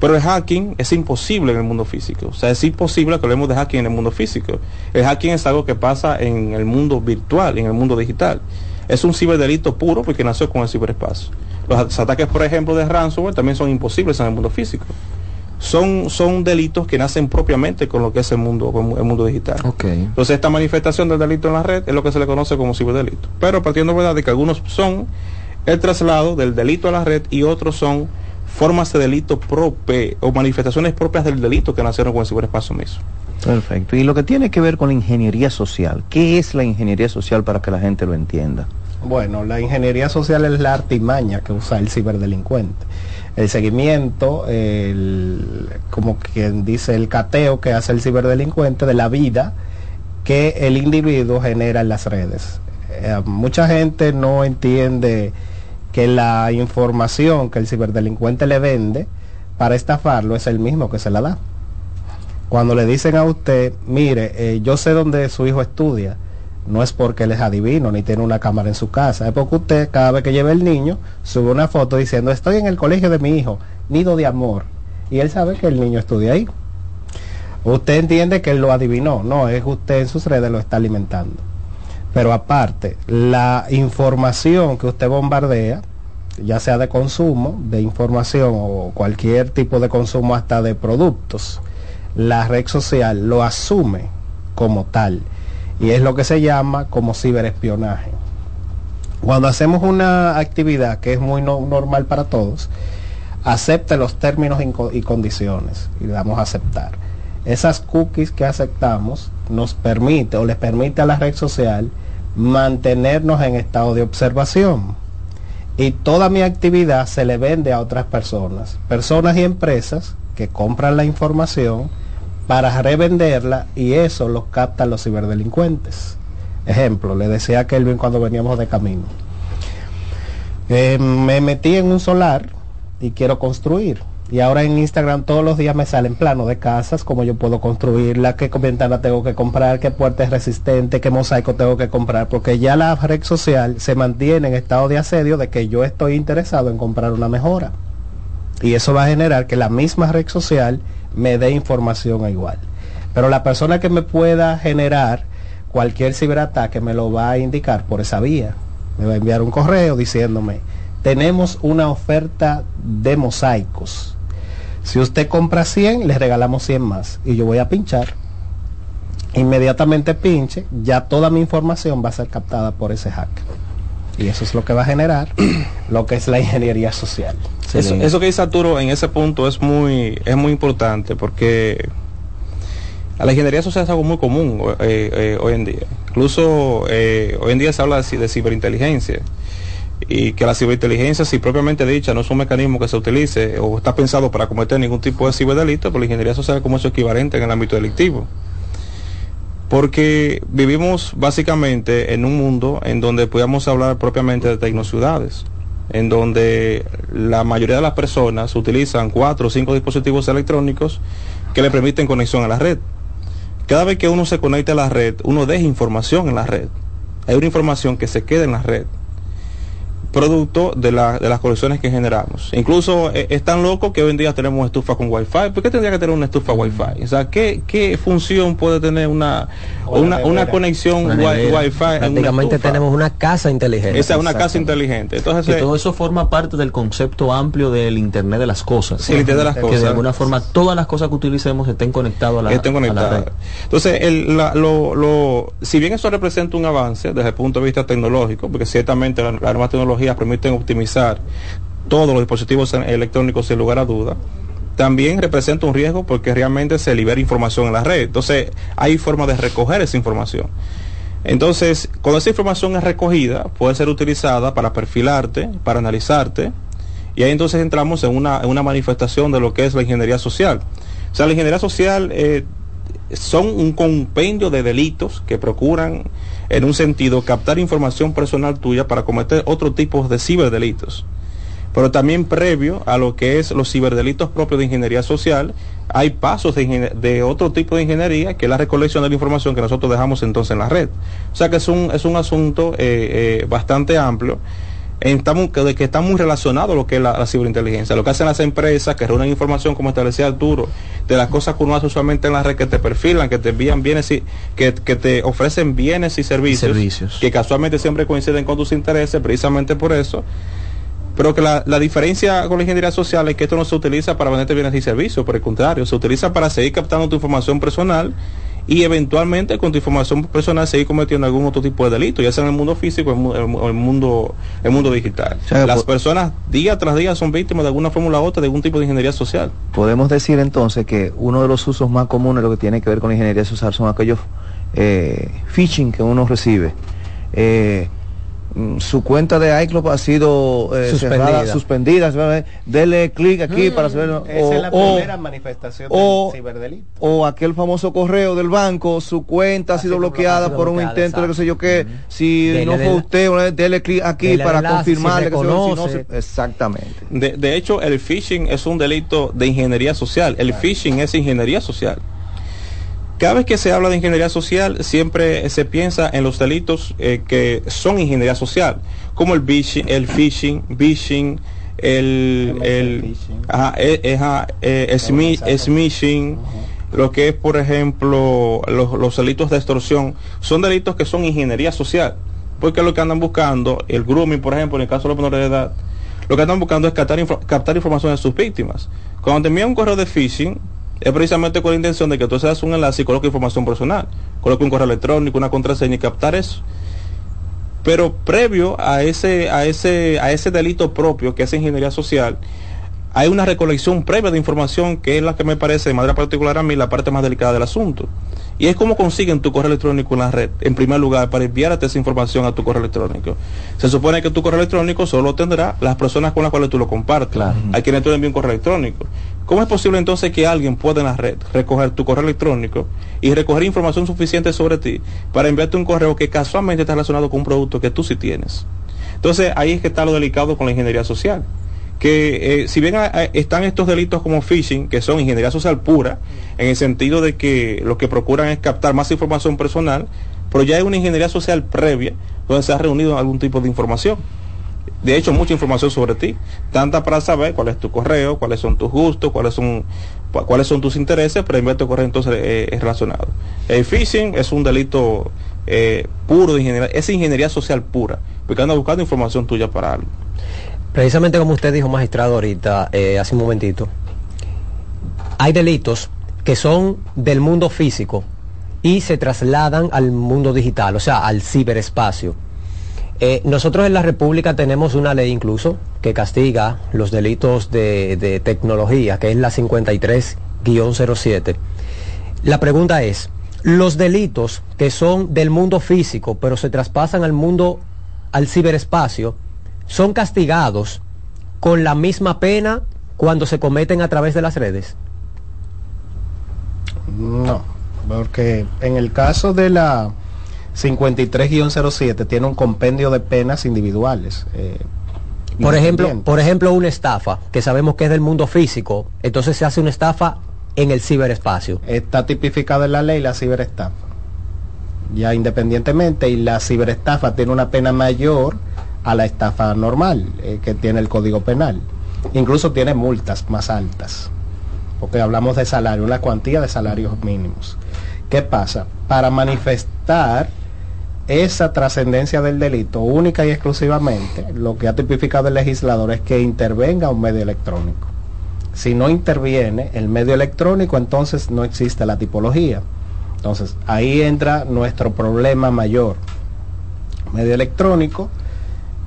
Pero el hacking es imposible en el mundo físico. O sea, es imposible que hablemos de hacking en el mundo físico. El hacking es algo que pasa en el mundo virtual, en el mundo digital. Es un ciberdelito puro porque nació con el ciberespacio. Los ataques, por ejemplo, de ransomware también son imposibles en el mundo físico. Son, son delitos que nacen propiamente con lo que es el mundo, el mundo digital. Okay. Entonces esta manifestación del delito en la red es lo que se le conoce como ciberdelito. Pero partiendo verdad de que algunos son el traslado del delito a la red y otros son formas de delito propio o manifestaciones propias del delito que nacieron con el ciberespacio mismo. Perfecto. Y lo que tiene que ver con la ingeniería social, ¿qué es la ingeniería social para que la gente lo entienda? Bueno, la ingeniería social es la artimaña que usa el ciberdelincuente. El seguimiento, el, como quien dice, el cateo que hace el ciberdelincuente de la vida que el individuo genera en las redes. Eh, mucha gente no entiende que la información que el ciberdelincuente le vende para estafarlo es el mismo que se la da. Cuando le dicen a usted, mire, eh, yo sé dónde su hijo estudia, no es porque él es adivino ni tiene una cámara en su casa, es porque usted cada vez que lleva el niño sube una foto diciendo estoy en el colegio de mi hijo, nido de amor, y él sabe que el niño estudia ahí. Usted entiende que él lo adivinó, no, es usted en sus redes lo está alimentando. Pero aparte, la información que usted bombardea, ya sea de consumo, de información o cualquier tipo de consumo, hasta de productos, la red social lo asume como tal. y es lo que se llama como ciberespionaje. Cuando hacemos una actividad que es muy no, normal para todos, acepte los términos y condiciones y le damos a aceptar. Esas cookies que aceptamos nos permite o les permite a la red social mantenernos en estado de observación, y toda mi actividad se le vende a otras personas, personas y empresas que compran la información para revenderla, y eso los captan los ciberdelincuentes. Ejemplo, le decía a Kelvin cuando veníamos de camino, eh, me metí en un solar y quiero construir, y ahora en Instagram todos los días me salen planos de casas, cómo yo puedo construirla, qué ventana tengo que comprar, qué puerta es resistente, qué mosaico tengo que comprar, porque ya la red social se mantiene en estado de asedio de que yo estoy interesado en comprar una mejora, y eso va a generar que la misma red social me dé información igual, pero la persona que me pueda generar cualquier ciberataque me lo va a indicar por esa vía, me va a enviar un correo diciéndome: tenemos una oferta de mosaicos. Si usted compra cien, les regalamos cien más. Y yo voy a pinchar. Inmediatamente pinche, ya toda mi información va a ser captada por ese hack. Y eso es lo que va a generar lo que es la ingeniería social. Eso, eso que dice Arturo en ese punto es muy, es muy importante, porque a la ingeniería social es algo muy común eh, eh, hoy en día. Incluso eh, hoy en día se habla de, de ciberinteligencia. Y que la ciberinteligencia, si propiamente dicha, no es un mecanismo que se utilice o está pensado para cometer ningún tipo de ciberdelito, pero la ingeniería social como es su equivalente en el ámbito delictivo. Porque vivimos básicamente en un mundo en donde podíamos hablar propiamente de tecnociudades, en donde la mayoría de las personas utilizan cuatro o cinco dispositivos electrónicos que le permiten conexión a la red. Cada vez que uno se conecta a la red, uno deja información en la red. Hay una información que se queda en la red, producto de, la, de las colecciones que generamos. Incluso eh, es tan loco que hoy en día tenemos estufa con wifi. ¿Por qué tendría que tener una estufa wifi? O sea, ¿qué, qué función puede tener una una, una, una conexión una wi- wifi? Prácticamente en tenemos una casa inteligente. Esa es una casa inteligente. Entonces, que todo eso forma parte del concepto amplio del Internet de las cosas. Sí, el Internet de las cosas. Que de alguna forma todas las cosas que utilicemos estén conectadas a la, estén conectadas. A la red. Entonces, el, la, lo, lo, si bien eso representa un avance desde el punto de vista tecnológico, porque ciertamente la, la nueva tecnología permiten optimizar todos los dispositivos electrónicos sin lugar a duda, también representa un riesgo porque realmente se libera información en la red. Entonces hay formas de recoger esa información. Entonces, cuando esa información es recogida, puede ser utilizada para perfilarte, para analizarte, y ahí entonces entramos en una, en una manifestación de lo que es la ingeniería social. O sea, la ingeniería social eh, son un compendio de delitos que procuran, en un sentido, captar información personal tuya para cometer otro tipo de ciberdelitos. Pero también, previo a lo que es los ciberdelitos propios de ingeniería social, hay pasos de, ingen- de otro tipo de ingeniería, que es la recolección de la información que nosotros dejamos entonces en la red. O sea que es un, es un asunto eh, eh, bastante amplio, estamos, que, que está muy relacionado a lo que es la, la ciberinteligencia, lo que hacen las empresas que reúnen información, como establecía Arturo, de las cosas que uno hace usualmente en la red, que te perfilan, que te envían bienes y que, que te ofrecen bienes y servicios, servicios que casualmente siempre coinciden con tus intereses, precisamente por eso. Pero que la, la diferencia con la ingeniería social es que esto no se utiliza para venderte bienes y servicios, por el contrario, se utiliza para seguir captando tu información personal y eventualmente con tu información personal seguir cometiendo algún otro tipo de delito, ya sea en el mundo físico o en el mundo, el mundo digital. O sea, las po- personas día tras día son víctimas de alguna fórmula u otra de algún tipo de ingeniería social. Podemos decir entonces que uno de los usos más comunes de lo que tiene que ver con la ingeniería social son aquellos eh, phishing que uno recibe. Eh, su cuenta de iCloud ha sido eh, suspendida, cerrada, suspendida ¿sabes? Dele clic aquí mm, para saber. Esa o, es la primera o, manifestación o, del ciberdelito. O aquel famoso correo del banco, su cuenta ha, ha sido bloqueada, bloqueada por un bloqueada, intento de qué sé yo qué. Mm. Si dele, no fue usted, dele clic aquí dele para enlace, confirmarle si que se conoce. Si no, si, exactamente. De, de hecho, el phishing es un delito de ingeniería social. El claro. phishing es ingeniería social. Cada vez que se habla de ingeniería social, siempre se piensa en los delitos eh, que son ingeniería social, como el phishing, el phishing, phishing, el el ajá, eh, ajá, eh, smishing, uh-huh. Lo que es, por ejemplo, los, los delitos de extorsión, son delitos que son ingeniería social, porque lo que andan buscando, el grooming, por ejemplo, en el caso de la menor de edad, lo que andan buscando es captar, inf- captar información de sus víctimas. Cuando te envían un correo de phishing, es precisamente con la intención de que tú seas un enlace y coloques información personal, coloques un correo electrónico, una contraseña y captar eso. Pero previo a ese, a ese, a ese delito propio que es ingeniería social, hay una recolección previa de información que es la que me parece, de manera particular a mí, la parte más delicada del asunto. Y es cómo consiguen tu correo electrónico en la red, en primer lugar, para enviarte esa información a tu correo electrónico. Se supone que tu correo electrónico solo tendrá las personas con las cuales tú lo compartes, claro, a quienes tú le envías un correo electrónico. ¿Cómo es posible entonces que alguien pueda en la red recoger tu correo electrónico y recoger información suficiente sobre ti para enviarte un correo que casualmente está relacionado con un producto que tú sí tienes? Entonces, ahí es que está lo delicado con la ingeniería social. Que eh, si bien a, a, están estos delitos como phishing, que son ingeniería social pura, en el sentido de que lo que procuran es captar más información personal, pero ya hay una ingeniería social previa donde se ha reunido algún tipo de información. De hecho, mucha información sobre ti, tanta para saber cuál es tu correo, cuáles son tus gustos, cuáles son, cuáles son tus intereses, pero enviar tu correo entonces eh, es relacionado. El phishing es un delito eh, puro de ingeniería, es ingeniería social pura, porque anda buscando información tuya para algo. Precisamente como usted dijo, magistrado, ahorita, eh, hace un momentito, hay delitos que son del mundo físico y se trasladan al mundo digital, o sea, al ciberespacio. Eh, nosotros en la República tenemos una ley incluso que castiga los delitos de, de tecnología, que es la cincuenta y tres guión cero siete. La pregunta es, los delitos que son del mundo físico, pero se traspasan al mundo, al ciberespacio, ¿son castigados con la misma pena cuando se cometen a través de las redes? No, porque en el caso de la cincuenta y tres guión cero siete tiene un compendio de penas individuales. Eh, por ejemplo, por ejemplo, una estafa, que sabemos que es del mundo físico, entonces se hace una estafa en el ciberespacio. Está tipificada en la ley la ciberestafa, ya independientemente, y la ciberestafa tiene una pena mayor a la estafa normal eh, que tiene el Código Penal. Incluso tiene multas más altas, porque hablamos de salario, una cuantía de salarios mínimos. ¿Qué pasa? Para manifestar esa trascendencia del delito, única y exclusivamente, lo que ha tipificado el legislador es que intervenga un medio electrónico. Si no interviene el medio electrónico, entonces no existe la tipología. Entonces, ahí entra nuestro problema mayor. Medio electrónico,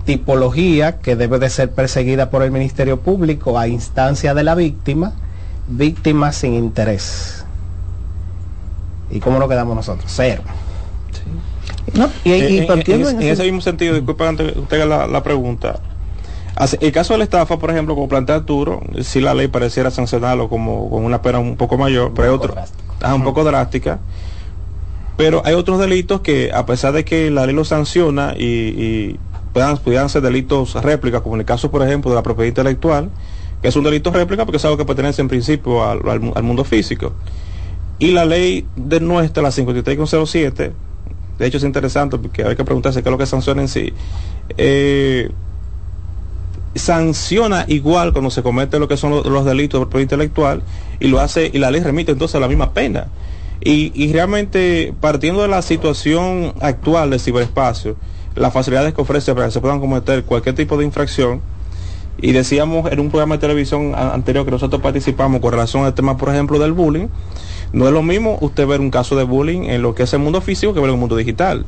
tipología que debe de ser perseguida por el Ministerio Público a instancia de la víctima, víctima sin interés. ¿Y cómo nos quedamos nosotros? Cero. Sí. No, y, y, en, partiendo en, en, en ese mismo sentido, disculpa antes que usted haga la, la pregunta. El caso de la estafa, por ejemplo, como plantea Arturo, si la ley pareciera sancionarlo como con una pena un poco mayor, un pero hay otro, ah, un uh-huh. poco drástica. Pero hay otros delitos que, a pesar de que la ley lo sanciona y, y Puedan, pudieran ser delitos réplica, como en el caso, por ejemplo, de la propiedad intelectual, que es un delito réplica porque es algo que pertenece en principio al, al, al mundo físico. Y la ley de nuestra, la cincuenta y tres guión cero siete, de hecho es interesante porque hay que preguntarse qué es lo que sanciona en sí, eh, sanciona igual cuando se comete lo que son los, los delitos de propiedad intelectual, y lo hace, y la ley remite entonces a la misma pena. Y, y realmente, partiendo de la situación actual del ciberespacio, las facilidades que ofrece para que se puedan cometer cualquier tipo de infracción, y decíamos en un programa de televisión anterior que nosotros participamos con relación al tema, por ejemplo, del bullying, no es lo mismo usted ver un caso de bullying en lo que es el mundo físico que ver en el mundo digital,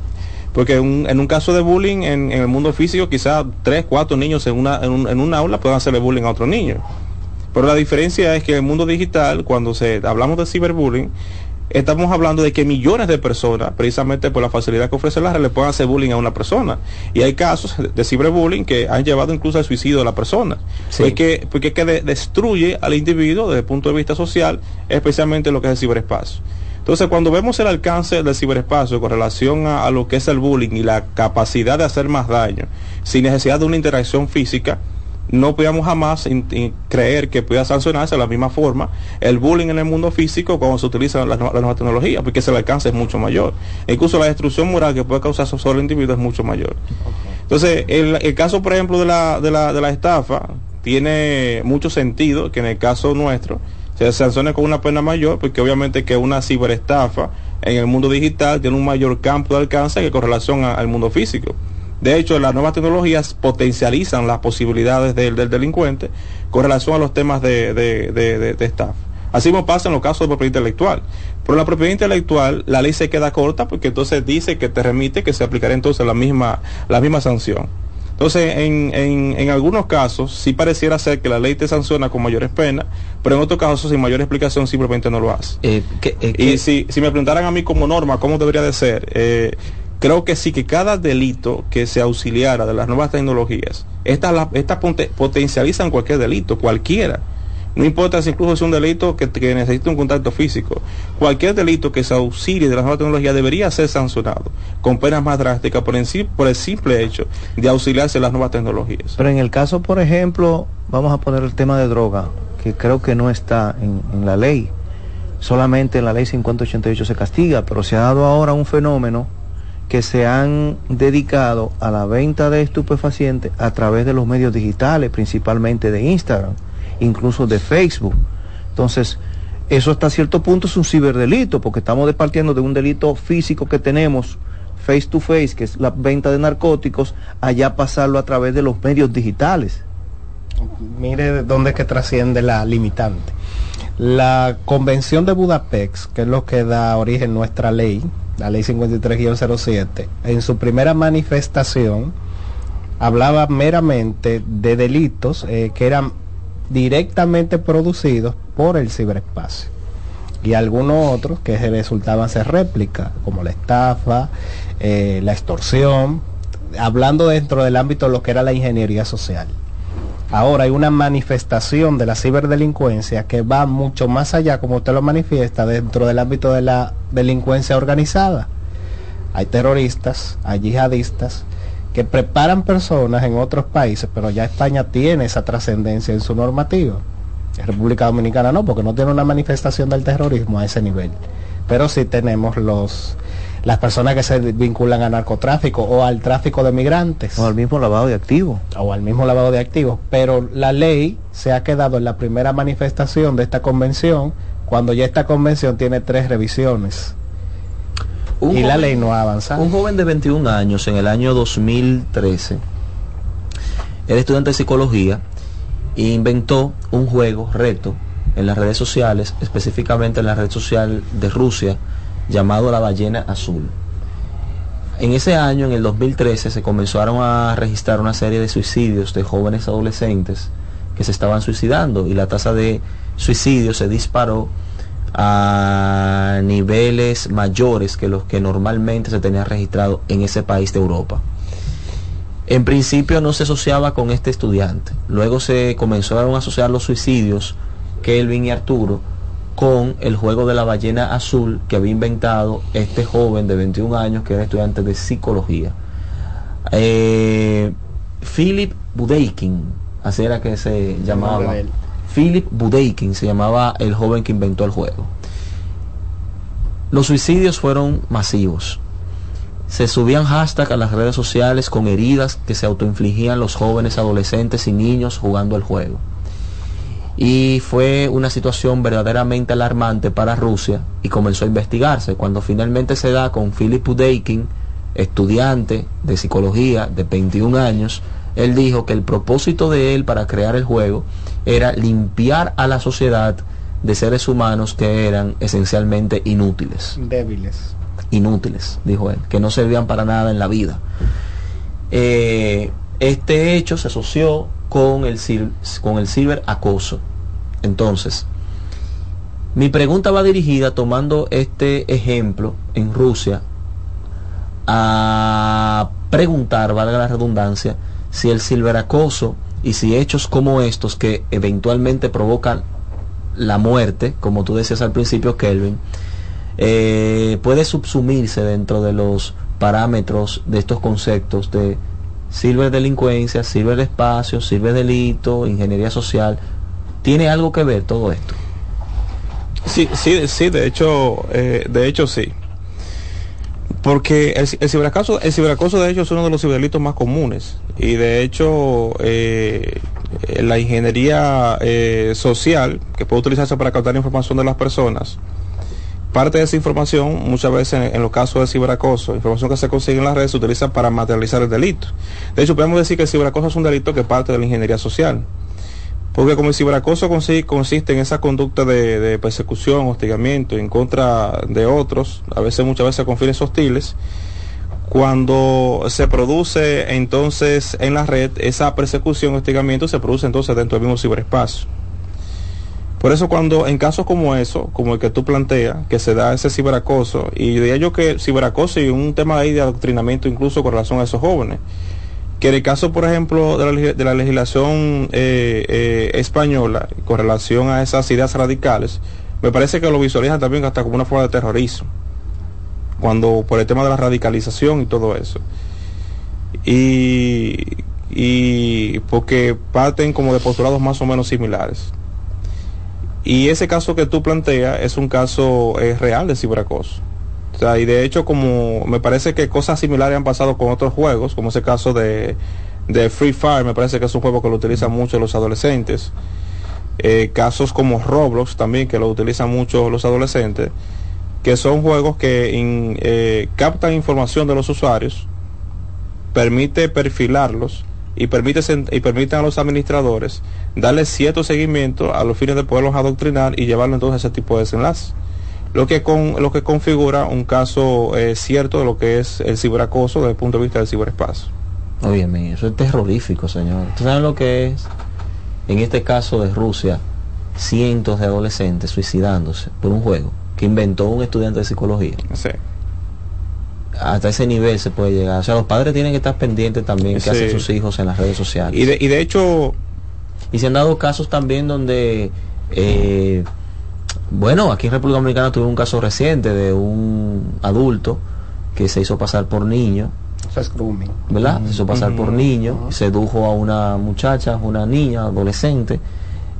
porque un, en un caso de bullying en, en el mundo físico quizás tres, cuatro niños en una, en, un, en una aula puedan hacerle bullying a otro niño, pero la diferencia es que en el mundo digital, cuando se hablamos de ciberbullying, estamos hablando de que millones de personas, precisamente por la facilidad que ofrece la red, le pueden hacer bullying a una persona. Y hay casos de ciberbullying que han llevado incluso al suicidio de la persona. Sí. Porque, porque es que de, destruye al individuo desde el punto de vista social, especialmente lo que es el ciberespacio. Entonces, cuando vemos el alcance del ciberespacio con relación a, a lo que es el bullying y la capacidad de hacer más daño, sin necesidad de una interacción física, no podíamos jamás in, in, creer que pueda sancionarse de la misma forma el bullying en el mundo físico cuando se utiliza la, la nueva tecnología, porque el alcance es mucho mayor. E incluso la destrucción moral que puede causar sobre el individuo es mucho mayor. Okay. Entonces, el, el caso, por ejemplo, de la, de, la, de la estafa tiene mucho sentido que en el caso nuestro se sancione con una pena mayor, porque obviamente que una ciberestafa en el mundo digital tiene un mayor campo de alcance que con relación a, al mundo físico. De hecho, las nuevas tecnologías potencializan las posibilidades del, del delincuente con relación a los temas de, de, de, de, de estafa. Así mismo pasa en los casos de propiedad intelectual. Pero la propiedad intelectual, la ley se queda corta porque entonces dice que te remite, que se aplicará entonces la misma, la misma sanción. Entonces, en, en, en algunos casos, sí pareciera ser que la ley te sanciona con mayores penas, pero en otros casos, sin mayor explicación, simplemente no lo hace. Eh, que, eh, y que... si, si me preguntaran a mí como norma, ¿cómo debería de ser? Eh, creo que sí, que cada delito que se auxiliara de las nuevas tecnologías, estas, la, estas potencializan cualquier delito, cualquiera. No importa si incluso es un delito que, que necesita un contacto físico. Cualquier delito que se auxilie de la nueva tecnología debería ser sancionado con penas más drásticas por, en, por el simple hecho de auxiliarse las nuevas tecnologías. Pero en el caso, por ejemplo, vamos a poner el tema de droga, que creo que no está en, en la ley. Solamente en la ley cincuenta ochenta y ocho se castiga, pero se ha dado ahora un fenómeno que se han dedicado a la venta de estupefacientes a través de los medios digitales, principalmente de Instagram, incluso de Facebook. Entonces, eso hasta cierto punto es un ciberdelito, porque estamos departiendo de un delito físico que tenemos face to face, que es la venta de narcóticos, allá pasarlo a través de los medios digitales. Mire dónde es que trasciende la limitante. La Convención de Budapest, que es lo que da origen a nuestra ley, la ley cincuenta y tres guion cero siete, en su primera manifestación hablaba meramente de delitos eh, que eran directamente producidos por el ciberespacio, y algunos otros que resultaban ser réplicas, como la estafa, eh, la extorsión, hablando dentro del ámbito de lo que era la ingeniería social. Ahora hay una manifestación de la ciberdelincuencia que va mucho más allá, como usted lo manifiesta, dentro del ámbito de la delincuencia organizada. Hay terroristas, hay yihadistas que preparan personas en otros países, pero ya España tiene esa trascendencia en su normativa. La República Dominicana no, porque no tiene una manifestación del terrorismo a ese nivel. Pero sí tenemos los las personas que se vinculan a narcotráfico o al tráfico de migrantes. O al mismo lavado de activos. O al mismo lavado de activos. Pero la ley se ha quedado en la primera manifestación de esta convención, cuando ya esta convención tiene tres revisiones. Un y joven, la ley no ha avanzado. Un joven de veintiún años, en el año dos mil trece, era estudiante de psicología e inventó un juego, reto, en las redes sociales, específicamente en la red social de Rusia, llamado La Ballena Azul. En ese año, en el dos mil trece, se comenzaron a registrar una serie de suicidios de jóvenes adolescentes que se estaban suicidando, y la tasa de suicidios se disparó a niveles mayores que los que normalmente se tenían registrado en ese país de Europa. En principio no se asociaba con este estudiante. Luego se comenzaron a asociar los suicidios, Kelvin y Arturo, con el juego de la ballena azul que había inventado este joven de veintiún años que era estudiante de psicología. Eh, Philip Budeikin, así era que se llamaba. Philip Budeikin se llamaba el joven que inventó el juego. Los suicidios fueron masivos. Se subían hashtags a las redes sociales con heridas que se autoinfligían los jóvenes, adolescentes y niños jugando el juego. Y fue una situación verdaderamente alarmante para Rusia, y comenzó a investigarse. Cuando finalmente se da con Philip Budeikin, estudiante de psicología de veintiún años, él dijo que el propósito de él para crear el juego era limpiar a la sociedad de seres humanos que eran esencialmente inútiles. Débiles. Inútiles, dijo él, que no servían para nada en la vida. Eh, este hecho se asoció con el, con el ciberacoso. Entonces, mi pregunta va dirigida, tomando este ejemplo en Rusia, a preguntar, valga la redundancia, si el ciberacoso y si hechos como estos, que eventualmente provocan la muerte, como tú decías al principio, Kelvin, eh, puede subsumirse dentro de los parámetros de estos conceptos de ciberdelincuencia, ciberespacio, ciberdelito, ingeniería social. ¿Tiene algo que ver todo esto? Sí, sí, sí, de hecho, eh, de hecho sí. Porque el, el ciberacoso, el ciberacoso de hecho es uno de los ciberdelitos más comunes, y de hecho eh, la ingeniería eh, social, que puede utilizarse para captar información de las personas, parte de esa información muchas veces en, en los casos de ciberacoso, información que se consigue en las redes se utiliza para materializar el delito. De hecho podemos decir que el ciberacoso es un delito que parte de la ingeniería social. Porque como el ciberacoso consiste en esa conducta de, de persecución, hostigamiento en contra de otros, a veces, muchas veces con fines hostiles, cuando se produce entonces en la red esa persecución, hostigamiento, se produce entonces dentro del mismo ciberespacio. Por eso, cuando en casos como eso, como el que tú planteas, que se da ese ciberacoso, y yo diría yo que ciberacoso y un tema ahí de adoctrinamiento incluso con relación a esos jóvenes, que en el caso, por ejemplo, de la, de la legislación eh, eh, española, con relación a esas ideas radicales, me parece que lo visualizan también hasta como una forma de terrorismo, cuando por el tema de la radicalización y todo eso. Y, y porque parten como de postulados más o menos similares. Y ese caso que tú planteas es un caso eh, real de ciberacoso. O sea, y de hecho, como me parece que cosas similares han pasado con otros juegos, como ese caso de, de Free Fire, me parece que es un juego que lo utilizan mucho los adolescentes. Eh, casos como Roblox también, que lo utilizan mucho los adolescentes, que son juegos que in, eh, captan información de los usuarios, permite perfilarlos, y permite y permiten a los administradores darle cierto seguimiento a los fines de poderlos adoctrinar y llevarlo entonces a ese tipo de desenlace, lo que con lo que configura un caso eh, cierto de lo que es el ciberacoso desde el punto de vista del ciberespacio. Oye, mío, eso es terrorífico, señor. ¿Tú sabes lo que es? En este caso de Rusia, cientos de adolescentes suicidándose por un juego que inventó un estudiante de psicología. Sí. Hasta ese nivel se puede llegar. O sea, los padres tienen que estar pendientes también que sí. hacen sus hijos en las redes sociales. Y de, y de hecho... Y se han dado casos también donde... Eh, bueno, aquí en República Dominicana tuve un caso reciente de un adulto que se hizo pasar por niño. O sea, es grooming. ¿Verdad? Mm. Se hizo pasar mm. por niño, mm. sedujo a una muchacha, una niña, adolescente.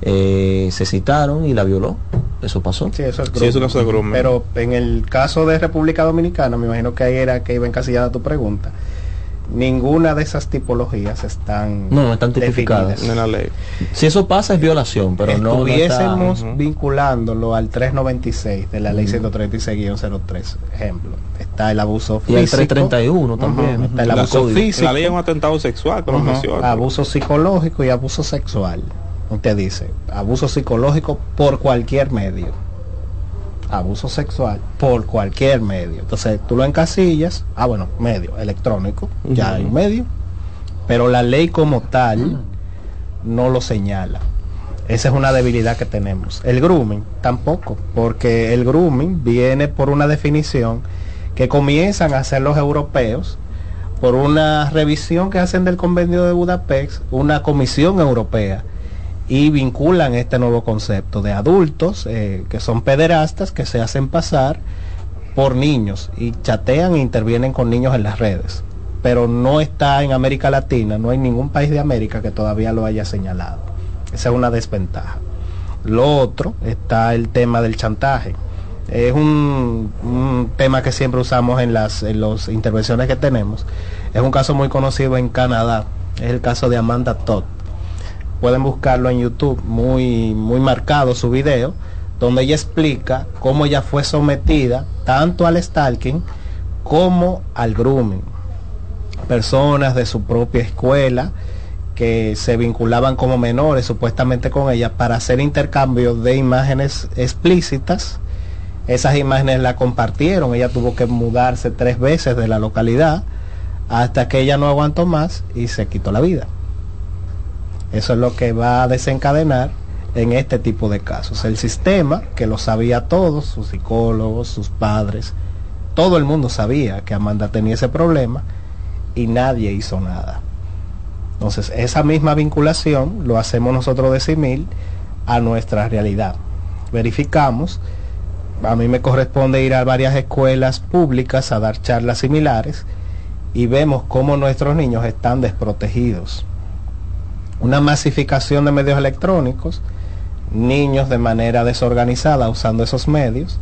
Eh, se citaron y la violó. Eso pasó. Sí, eso es grooming. Sí, es un caso de grooming. Pero en el caso de República Dominicana, me imagino que ahí era que iba encasillada tu pregunta. Ninguna de esas tipologías están no, no están tipificadas en la ley. Si eso pasa es violación, pero no estuviésemos no está... vinculándolo al trescientos noventa y seis de la ley ciento treinta y seis guion cero tres, ejemplo, está el abuso físico. Y el trescientos treinta y uno también. Uh-huh. Está el abuso la físico. La ley es un atentado sexual, como mencionó. Uh-huh. Abuso psicológico y abuso sexual. Usted dice, abuso psicológico por cualquier medio, abuso sexual por cualquier medio. Entonces tú lo encasillas, ah bueno, medio electrónico, uh-huh. ya hay un medio, pero la ley como tal no lo señala. Esa es una debilidad que tenemos. El grooming tampoco, porque el grooming viene por una definición que comienzan a hacer los europeos por una revisión que hacen del Convenio de Budapest, una comisión europea, y vinculan este nuevo concepto de adultos eh, que son pederastas, que se hacen pasar por niños y chatean e intervienen con niños en las redes. Pero no está en América Latina, no hay ningún país de América que todavía lo haya señalado. Esa es una desventaja. Lo otro está el tema del chantaje. Es un, un tema que siempre usamos en las en los intervenciones que tenemos. Es un caso muy conocido en Canadá, es el caso de Amanda Todd. Pueden buscarlo en YouTube, muy muy marcado su video, donde ella explica cómo ella fue sometida tanto al stalking como al grooming. Personas de su propia escuela que se vinculaban como menores supuestamente con ella para hacer intercambio de imágenes explícitas. Esas imágenes la compartieron, ella tuvo que mudarse tres veces de la localidad hasta que ella no aguantó más y se quitó la vida. Eso es lo que va a desencadenar en este tipo de casos. El sistema, que lo sabía todos, sus psicólogos, sus padres, todo el mundo sabía que Amanda tenía ese problema y nadie hizo nada. Entonces, esa misma vinculación lo hacemos nosotros de símil a nuestra realidad. Verificamos, a mí me corresponde ir a varias escuelas públicas a dar charlas similares y vemos cómo nuestros niños están desprotegidos. Una masificación de medios electrónicos, niños de manera desorganizada usando esos medios,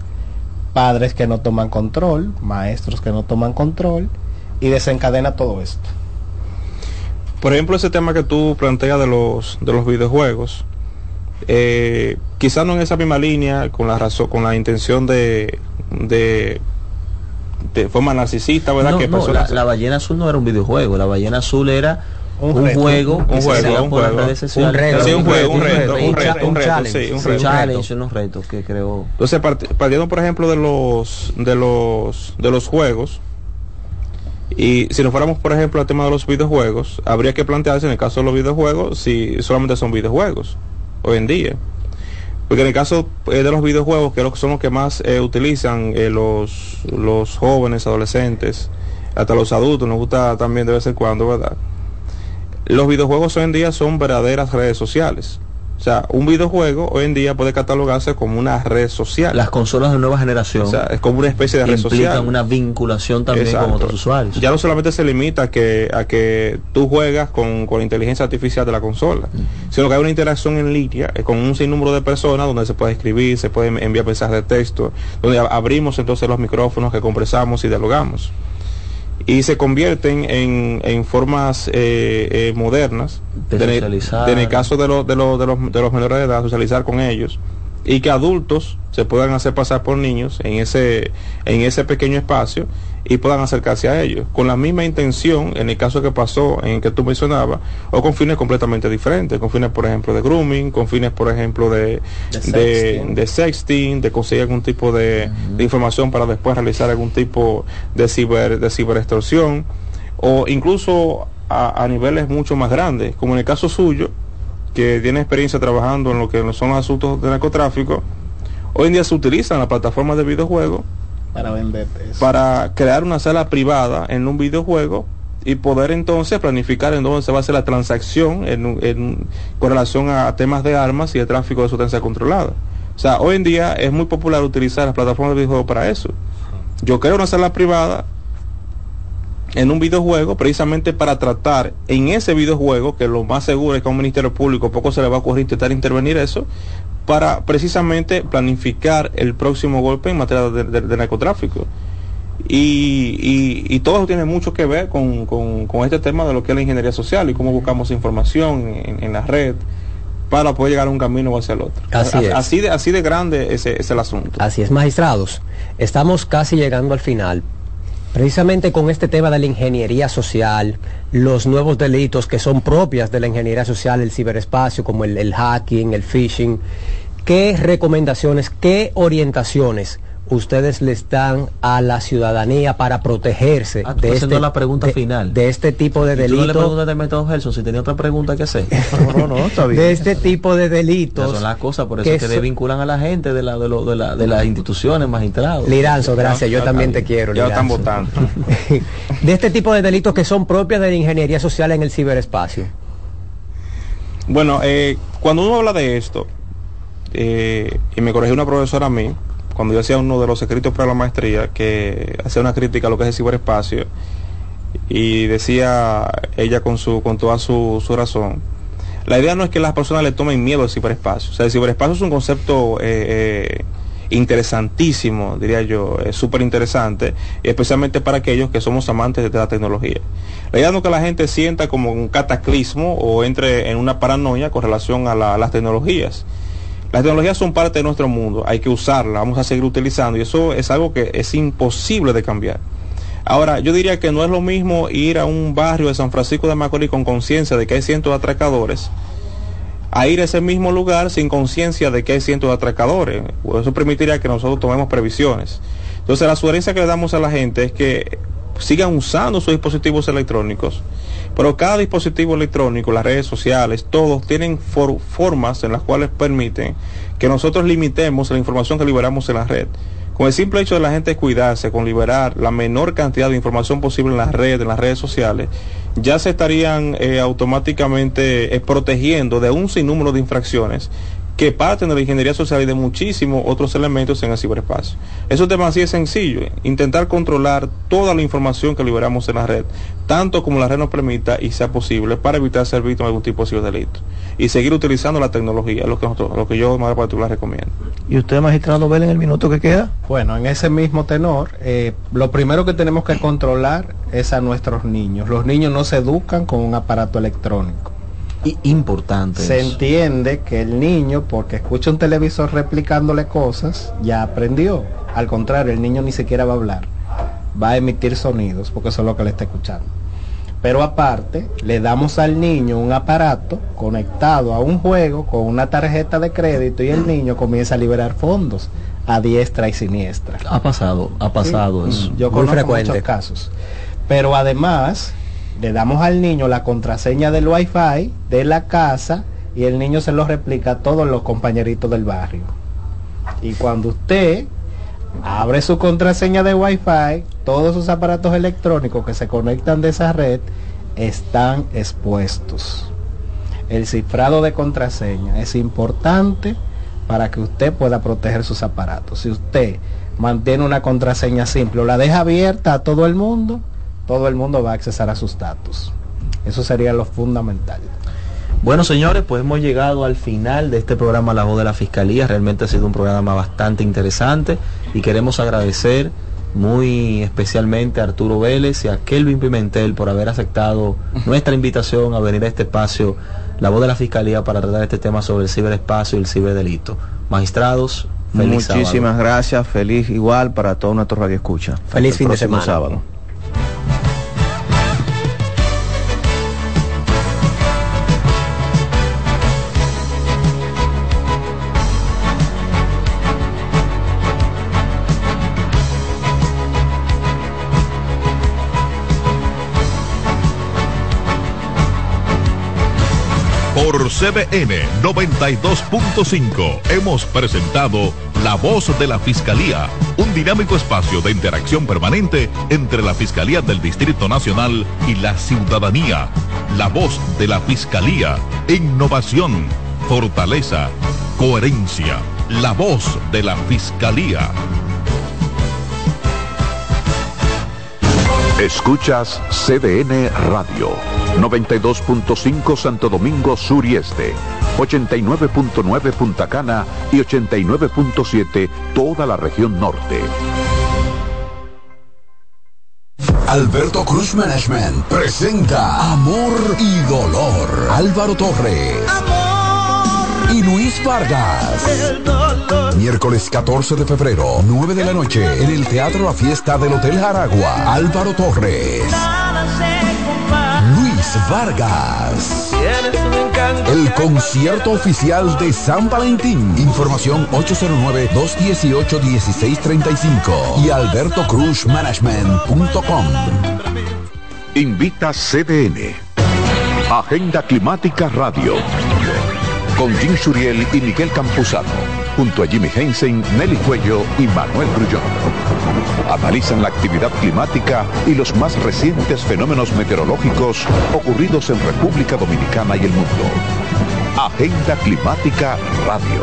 padres que no toman control, maestros que no toman control, y desencadena todo esto. Por ejemplo, ese tema que tú planteas de los de los videojuegos, eh, quizás no en esa misma línea, con la razón, con la intención de, de de forma narcisista, ¿verdad? No, que no, la, la Ballena Azul no era un videojuego, la Ballena Azul era un, un juego que un se juego, sea un por juego. Las redes sociales. Un reto, sí, un juego, un reto, un reto, un reto, sí, un reto. Challenge, unos retos que creó. Entonces, partiendo por ejemplo de los de los de los juegos, y si nos fuéramos por ejemplo al tema de los videojuegos, habría que plantearse en el caso de los videojuegos si solamente son videojuegos hoy en día. Porque en el caso eh, de los videojuegos, que son los que más eh, utilizan eh, los, los jóvenes, adolescentes, hasta los adultos, nos gusta también de vez en cuando, ¿verdad? Los videojuegos hoy en día son verdaderas redes sociales. O sea, un videojuego hoy en día puede catalogarse como una red social. Las consolas de nueva generación, o sea, es como una especie de red social. Implican una vinculación también, exacto, con otros usuarios. Ya no solamente se limita a que, a que tú juegas con, con la inteligencia artificial de la consola, mm-hmm, sino que hay una interacción en línea eh, con un sinnúmero de personas, donde se puede escribir, se pueden enviar mensajes de texto, donde abrimos entonces los micrófonos, que conversamos y dialogamos. Y se convierten en, en formas eh, eh, modernas de, de socializar. De, en el caso de, lo, de, lo, de, los, de los menores de edad, socializar con ellos, y que adultos se puedan hacer pasar por niños en ese, en ese pequeño espacio, y puedan acercarse a ellos con la misma intención, en el caso que pasó, en el que tú mencionabas, o con fines completamente diferentes, con fines por ejemplo de grooming, con fines por ejemplo de, de, sexting. De, de sexting, de conseguir algún tipo de, uh-huh, de información para después realizar algún tipo de ciber, de ciberextorsión, o incluso a, a niveles mucho más grandes, como en el caso suyo, que tiene experiencia trabajando en lo que son los asuntos de narcotráfico. Hoy en día se utilizan las plataformas de videojuegos para venderte eso, para crear una sala privada en un videojuego y poder entonces planificar en dónde se va a hacer la transacción en, en, con relación a temas de armas y de tráfico de sustancias controladas. O sea, hoy en día es muy popular utilizar las plataformas de videojuegos para eso. Yo creo una sala privada en un videojuego precisamente para tratar en ese videojuego, que lo más seguro es que a un Ministerio Público poco se le va a ocurrir intentar intervenir eso, para precisamente planificar el próximo golpe en materia de, de, de narcotráfico. Y, y, y todo eso tiene mucho que ver con, con, con este tema de lo que es la ingeniería social y cómo buscamos información en, en la red para poder llegar a un camino o hacia el otro. Así, a, es. así, de, así de grande es, es el asunto. Así es, magistrados. Estamos casi llegando al final. Precisamente con este tema de la ingeniería social, los nuevos delitos que son propias de la ingeniería social, el ciberespacio, como el, el hacking, el phishing, ¿qué recomendaciones, qué orientaciones ustedes les dan a la ciudadanía para protegerse ah, de, este, la pregunta de, final. de este tipo de delitos? Yo le pregunté al método Helson si tenía otra pregunta que hacer. No, no, no, está bien. De este eso, tipo de delitos. Son las cosas, por eso que, es que so... desvinculan a la gente de, la, de, lo, de, la, de las instituciones, magistrados. Liranzo, gracias, yo también te quiero. Ya están votando. De este tipo de delitos que son propias de la ingeniería social en el ciberespacio. Bueno, eh, cuando uno habla de esto, eh, y me corrigió una profesora a mí, cuando yo hacía uno de los escritos para la maestría, que hacía una crítica a lo que es el ciberespacio, y decía ella con su con toda su, su razón, la idea no es que las personas le tomen miedo al ciberespacio. O sea, el ciberespacio es un concepto eh, eh, interesantísimo, diría yo, eh, súper interesante, especialmente para aquellos que somos amantes de la tecnología. La idea no es que la gente sienta como un cataclismo o entre en una paranoia con relación a, la, a las tecnologías. Las tecnologías son parte de nuestro mundo, hay que usarlas, vamos a seguir utilizando, y eso es algo que es imposible de cambiar. Ahora, yo diría que no es lo mismo ir a un barrio de San Francisco de Macorís con conciencia de que hay cientos de atracadores, a ir a ese mismo lugar sin conciencia de que hay cientos de atracadores. Eso permitiría que nosotros tomemos previsiones. Entonces, la sugerencia que le damos a la gente es que sigan usando sus dispositivos electrónicos, pero cada dispositivo electrónico, las redes sociales, todos tienen for- formas en las cuales permiten que nosotros limitemos la información que liberamos en la red. Con el simple hecho de la gente cuidarse, con liberar la menor cantidad de información posible en las redes, en las redes sociales, ya se estarían eh, automáticamente eh, protegiendo de un sinnúmero de infracciones que parten de la ingeniería social y de muchísimos otros elementos en el ciberespacio. Eso es demasiado sencillo, intentar controlar toda la información que liberamos en la red, tanto como la red nos permita y sea posible, para evitar ser víctima de algún tipo de delito. Y seguir utilizando la tecnología, lo que, nosotros, lo que yo de manera particular recomiendo. ¿Y usted, magistrado Vélez, en el minuto que queda? Bueno, en ese mismo tenor, eh, lo primero que tenemos que controlar es a nuestros niños. Los niños no se educan con un aparato electrónico. Importante. Se entiende que el niño, porque escucha un televisor replicándole cosas, ya aprendió. Al contrario, el niño ni siquiera va a hablar, va a emitir sonidos, porque eso es lo que le está escuchando. Pero aparte, le damos al niño un aparato conectado a un juego con una tarjeta de crédito y el niño comienza a liberar fondos a diestra y siniestra. Ha pasado, ha pasado, sí, eso. Yo Muy conozco frecuente. muchos casos. Pero además, le damos al niño la contraseña del wifi de la casa y el niño se lo replica a todos los compañeritos del barrio. Y cuando usted abre su contraseña de Wi-Fi, todos sus aparatos electrónicos que se conectan de esa red están expuestos. El cifrado de contraseña es importante para que usted pueda proteger sus aparatos. Si usted mantiene una contraseña simple o la deja abierta a todo el mundo, todo el mundo va a accesar a sus datos. Eso sería lo fundamental. Bueno, señores, pues hemos llegado al final de este programa La Voz de la Fiscalía. Realmente ha sido un programa bastante interesante y queremos agradecer muy especialmente a Arturo Vélez y a Kelvin Pimentel por haber aceptado nuestra invitación a venir a este espacio La Voz de la Fiscalía para tratar este tema sobre el ciberespacio y el ciberdelito. Magistrados, feliz sábado. Muchísimas gracias, feliz igual para todos nuestros radioescuchas. Feliz fin de semana. Hasta el próximo sábado. Por C B N noventa y dos punto cinco hemos presentado La Voz de la Fiscalía, un dinámico espacio de interacción permanente entre la Fiscalía del Distrito Nacional y la ciudadanía. La Voz de la Fiscalía, innovación, fortaleza, coherencia. La Voz de la Fiscalía. Escuchas C D N Radio. noventa y dos punto cinco Santo Domingo Sur y Este, ochenta y nueve punto nueve Punta Cana y ochenta y nueve punto siete toda la región norte. Alberto Cruz Management presenta Amor y Dolor. Álvaro Torres. Amor. Y Luis Vargas. El dolor. Miércoles catorce de febrero, nueve de la noche, en el Teatro La Fiesta del Hotel Jaragua. Álvaro Torres. Nada se compara. Vargas. El concierto oficial de San Valentín. Información ocho cero nueve, dos uno ocho, uno seis tres cinco y alberto cruz management punto com. Invita C D N. Agenda Climática Radio. Con Jim Suriel y Miguel Campuzano. Junto a Jimmy Hensen, Nelly Cuello y Manuel Grullón. Analizan la actividad climática y los más recientes fenómenos meteorológicos ocurridos en República Dominicana y el mundo. Agenda Climática Radio.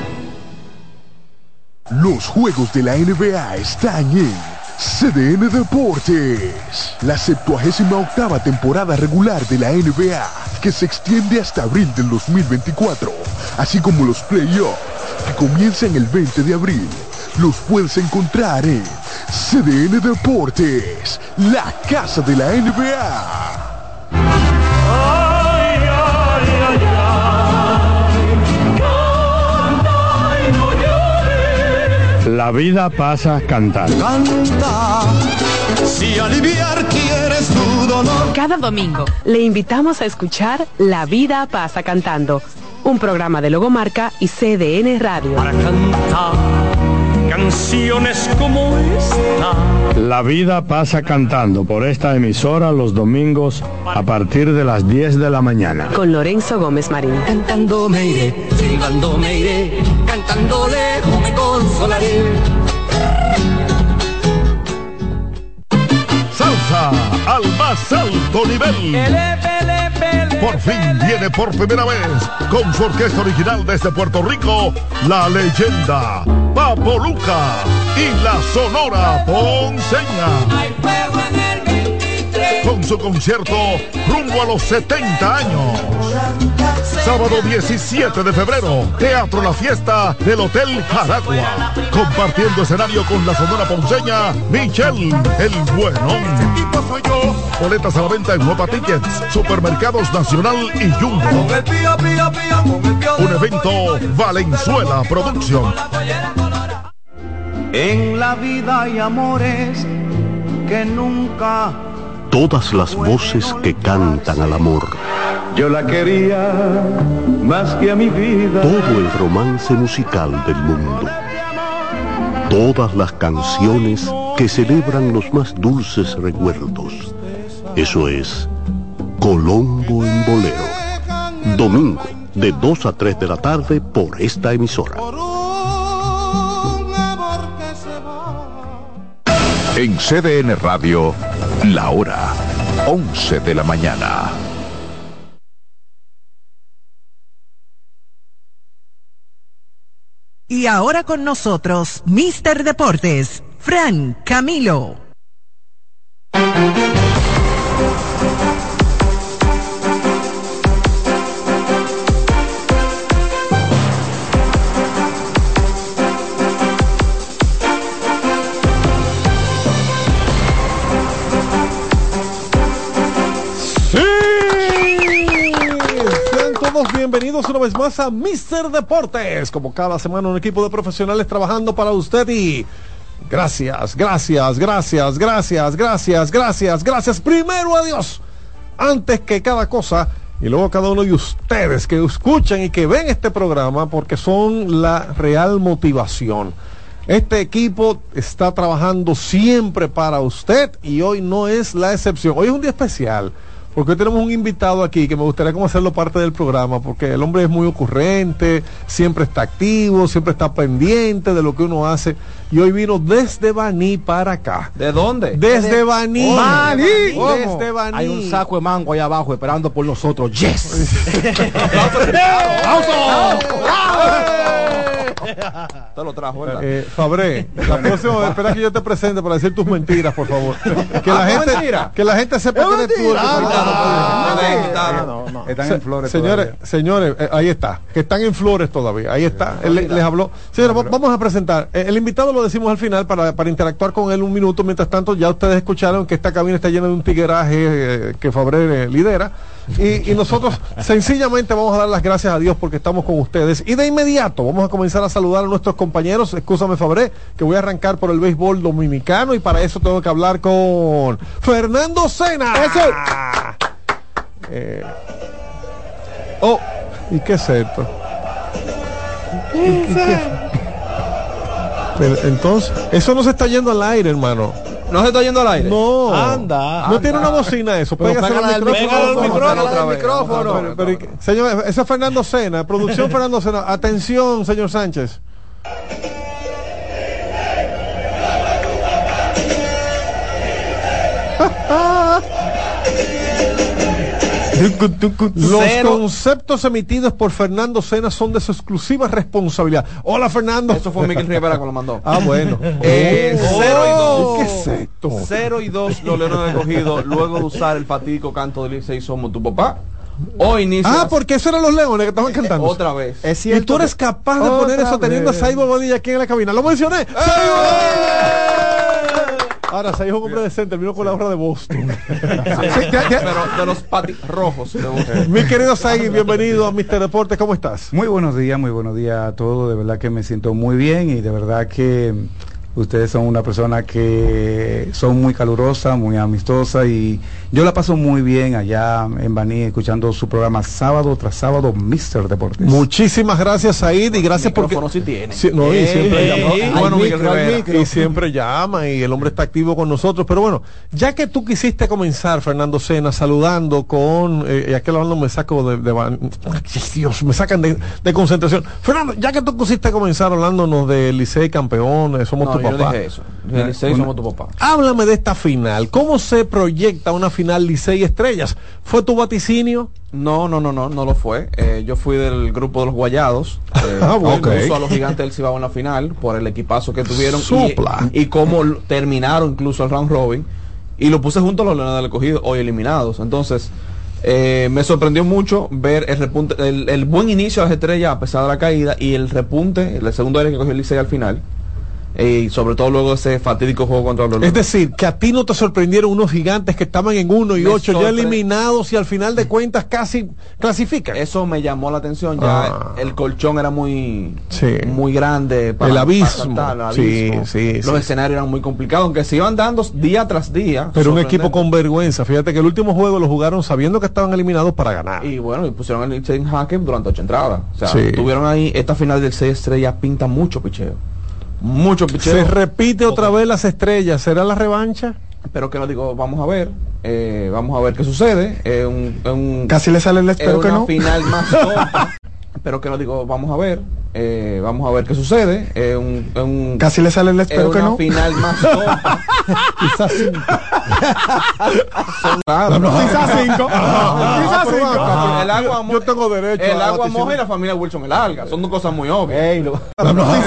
Los juegos de la N B A están en C D N Deportes. La septuagésima octava temporada regular de la N B A, que se extiende hasta abril del dos mil veinticuatro, así como los playoffs, que comienzan el veinte de abril, los puedes encontrar en C D N Deportes, la casa de la N B A. La vida pasa cantando. Canta, si aliviar quieres tu dolor. Cada domingo le invitamos a escuchar La Vida Pasa Cantando, un programa de Logomarca y C D N Radio. Para cantar canciones como esta. La Vida Pasa Cantando por esta emisora los domingos a partir de las diez de la mañana. Con Lorenzo Gómez Marín. Cantando me iré, silbando me iré, cantando lejos me consolaré. Salsa al más alto nivel. Por fin viene por primera vez con su orquesta original desde Puerto Rico, la leyenda Papo Luca y la Sonora Ponceña. con su concierto rumbo a los setenta años. Sábado diecisiete de febrero, Teatro La Fiesta del Hotel Jaragua, compartiendo escenario con la Sonora Ponceña, Michelle el Buenón. Boletas a la venta en Guapa Tickets, Supermercados Nacional y Jumbo. Un evento Valenzuela Producción. En la vida hay amores que nunca... Todas las voces que cantan al amor. Yo la quería más que a mi vida. Todo el romance musical del mundo. Todas las canciones que celebran los más dulces recuerdos. Eso es Colombo en Bolero. Domingo, de dos a tres de la tarde por esta emisora. En C D N Radio, la hora once de la mañana. Y ahora con nosotros, Mister Deportes, Fran Camilo. Bienvenidos una vez más a Mister Deportes, como cada semana un equipo de profesionales trabajando para usted y gracias, gracias, gracias, gracias, gracias, gracias, gracias, primero a Dios, antes que cada cosa y luego cada uno de ustedes que escuchan y que ven este programa porque son la real motivación. Este equipo está trabajando siempre para usted y hoy no es la excepción, hoy es un día especial. Porque hoy tenemos un invitado aquí que me gustaría como hacerlo parte del programa, porque el hombre es muy ocurrente, siempre está activo, siempre está pendiente de lo que uno hace. Y hoy vino desde Baní para acá. ¿De dónde? Desde, desde Baní. Baní. Desde Baní. Hay un saco de mango ahí abajo esperando por nosotros. ¡Yes! Te lo trajo, ¿verdad? Eh, Fabré, la próxima, espera que yo te presente para decir tus mentiras, por favor. Que la gente, mentira? que la gente sepa que eres tú. Están en flores. Señores, todavía. señores, eh, ahí está. Que están en flores todavía. Ahí está. Él, les habló. Señores, no, vamos a presentar. Eh, el invitado lo decimos al final para, para interactuar con él un minuto. Mientras tanto, ya ustedes escucharon que esta cabina está llena de un tigueraje eh, que Fabré eh, lidera. Y, y nosotros sencillamente vamos a dar las gracias a Dios porque estamos con ustedes. Y de inmediato vamos a comenzar a saludar a nuestros compañeros. Excúsame, Fabré, que voy a arrancar por el béisbol dominicano y para eso tengo que hablar con Fernando Sena. ¡Eso! Eh. Oh, ¿y qué es esto? ¿Y qué? Pero, entonces, eso no se está yendo al aire, hermano. No se está yendo al aire. No. Anda. No anda. Tiene una bocina eso. Pégasela al micrófono. Pégasela al micrófono. Señor, eso es Fernando Sena. Producción Fernando Sena. Atención, señor Sánchez. Los Cero. conceptos emitidos por Fernando Sena son de su exclusiva responsabilidad. Hola, Fernando. Eso fue Miguel Rivera que lo mandó. Ah, bueno. eh, oh, cero y dos. ¿Qué es esto? Cero y dos los Leones han cogido luego de usar el fatídico canto del Licey Somos tu papá. Hoy inicia. Ah, porque eso eran los Leones que estaban cantando. Otra vez. Es cierto, y tú eres capaz de poner eso teniendo vez. a Saibo Bonilla aquí en la cabina. Lo mencioné. ¡Eh! ¡Eh! Ahora, se dijo un hombre decente, vino con la obra de Boston. Sí, ya, ya. Pero de los patis rojos. De Mi querido Saigui, bienvenido a Mister Deportes, ¿cómo estás? Muy buenos días, muy buenos días a todos. De verdad que me siento muy bien y de verdad que ustedes son una persona que son muy calurosa, muy amistosa y yo la paso muy bien allá en Baní, escuchando su programa sábado tras sábado, Mister Deportes. Muchísimas gracias, Said, y gracias porque... si tiene. Si, no, eh, y siempre eh, llama. Bueno, Miguel Rivera. Y siempre llama, y el hombre está activo con nosotros. Pero bueno, ya que tú quisiste comenzar, Fernando Sena, saludando con... Eh, y aquel hablando me saco de... de van... Dios, me sacan de, de concentración. Fernando, ya que tú quisiste comenzar hablándonos de Licey campeón, somos no, tu yo papá. Dije eso. De Licey somos tu papá. Háblame de esta final. ¿Cómo se proyecta una final? Final Licey Estrellas. ¿Fue tu vaticinio? No, no, no, no, no lo fue. Eh, yo fui del grupo de los Guayados. Eh, ah, bueno. Okay. Incluso a los Gigantes del Cibao en la final por el equipazo que tuvieron y, y cómo terminaron incluso el round robin. y lo puse junto a los Leones del Escogido, hoy eliminados. Entonces, eh, me sorprendió mucho ver el repunte, el, el buen inicio de las Estrellas a pesar de la caída, y el repunte, el segundo aire que cogió el Licey al final, y sobre todo luego ese fatídico juego contra los Leones. Es decir, que a ti no te sorprendieron unos gigantes que estaban en uno y ocho ya eliminados y al final de cuentas casi clasifican. Eso me llamó la atención, ya ah. el colchón era muy, sí. muy grande para, el abismo, para saltar, el abismo. Sí, sí, los sí. escenarios eran muy complicados, aunque se iban dando día tras día. Pero un equipo con vergüenza, fíjate que el último juego lo jugaron sabiendo que estaban eliminados para ganar, y bueno, y pusieron el Licey en jaque durante ocho entradas. O sea, sí. tuvieron ahí, esta final del seis Estrellas pinta mucho picheo. Mucho picheo. Se repite otra vez las Estrellas. ¿Será la revancha? Pero que no digo, vamos a ver, eh, vamos a ver qué sucede. Eh, un, un, Casi le sale el espero que no. Final más corta. Pero que no digo, vamos a ver, eh, vamos a ver qué sucede. Eh, un, un, Casi le sale el espero que no. Final más corta. Quizás cinco. Quizás cinco. Quizás cinco. Yo tengo derecho. El agua moja y la familia Wilson me larga. Son dos cosas muy obvias.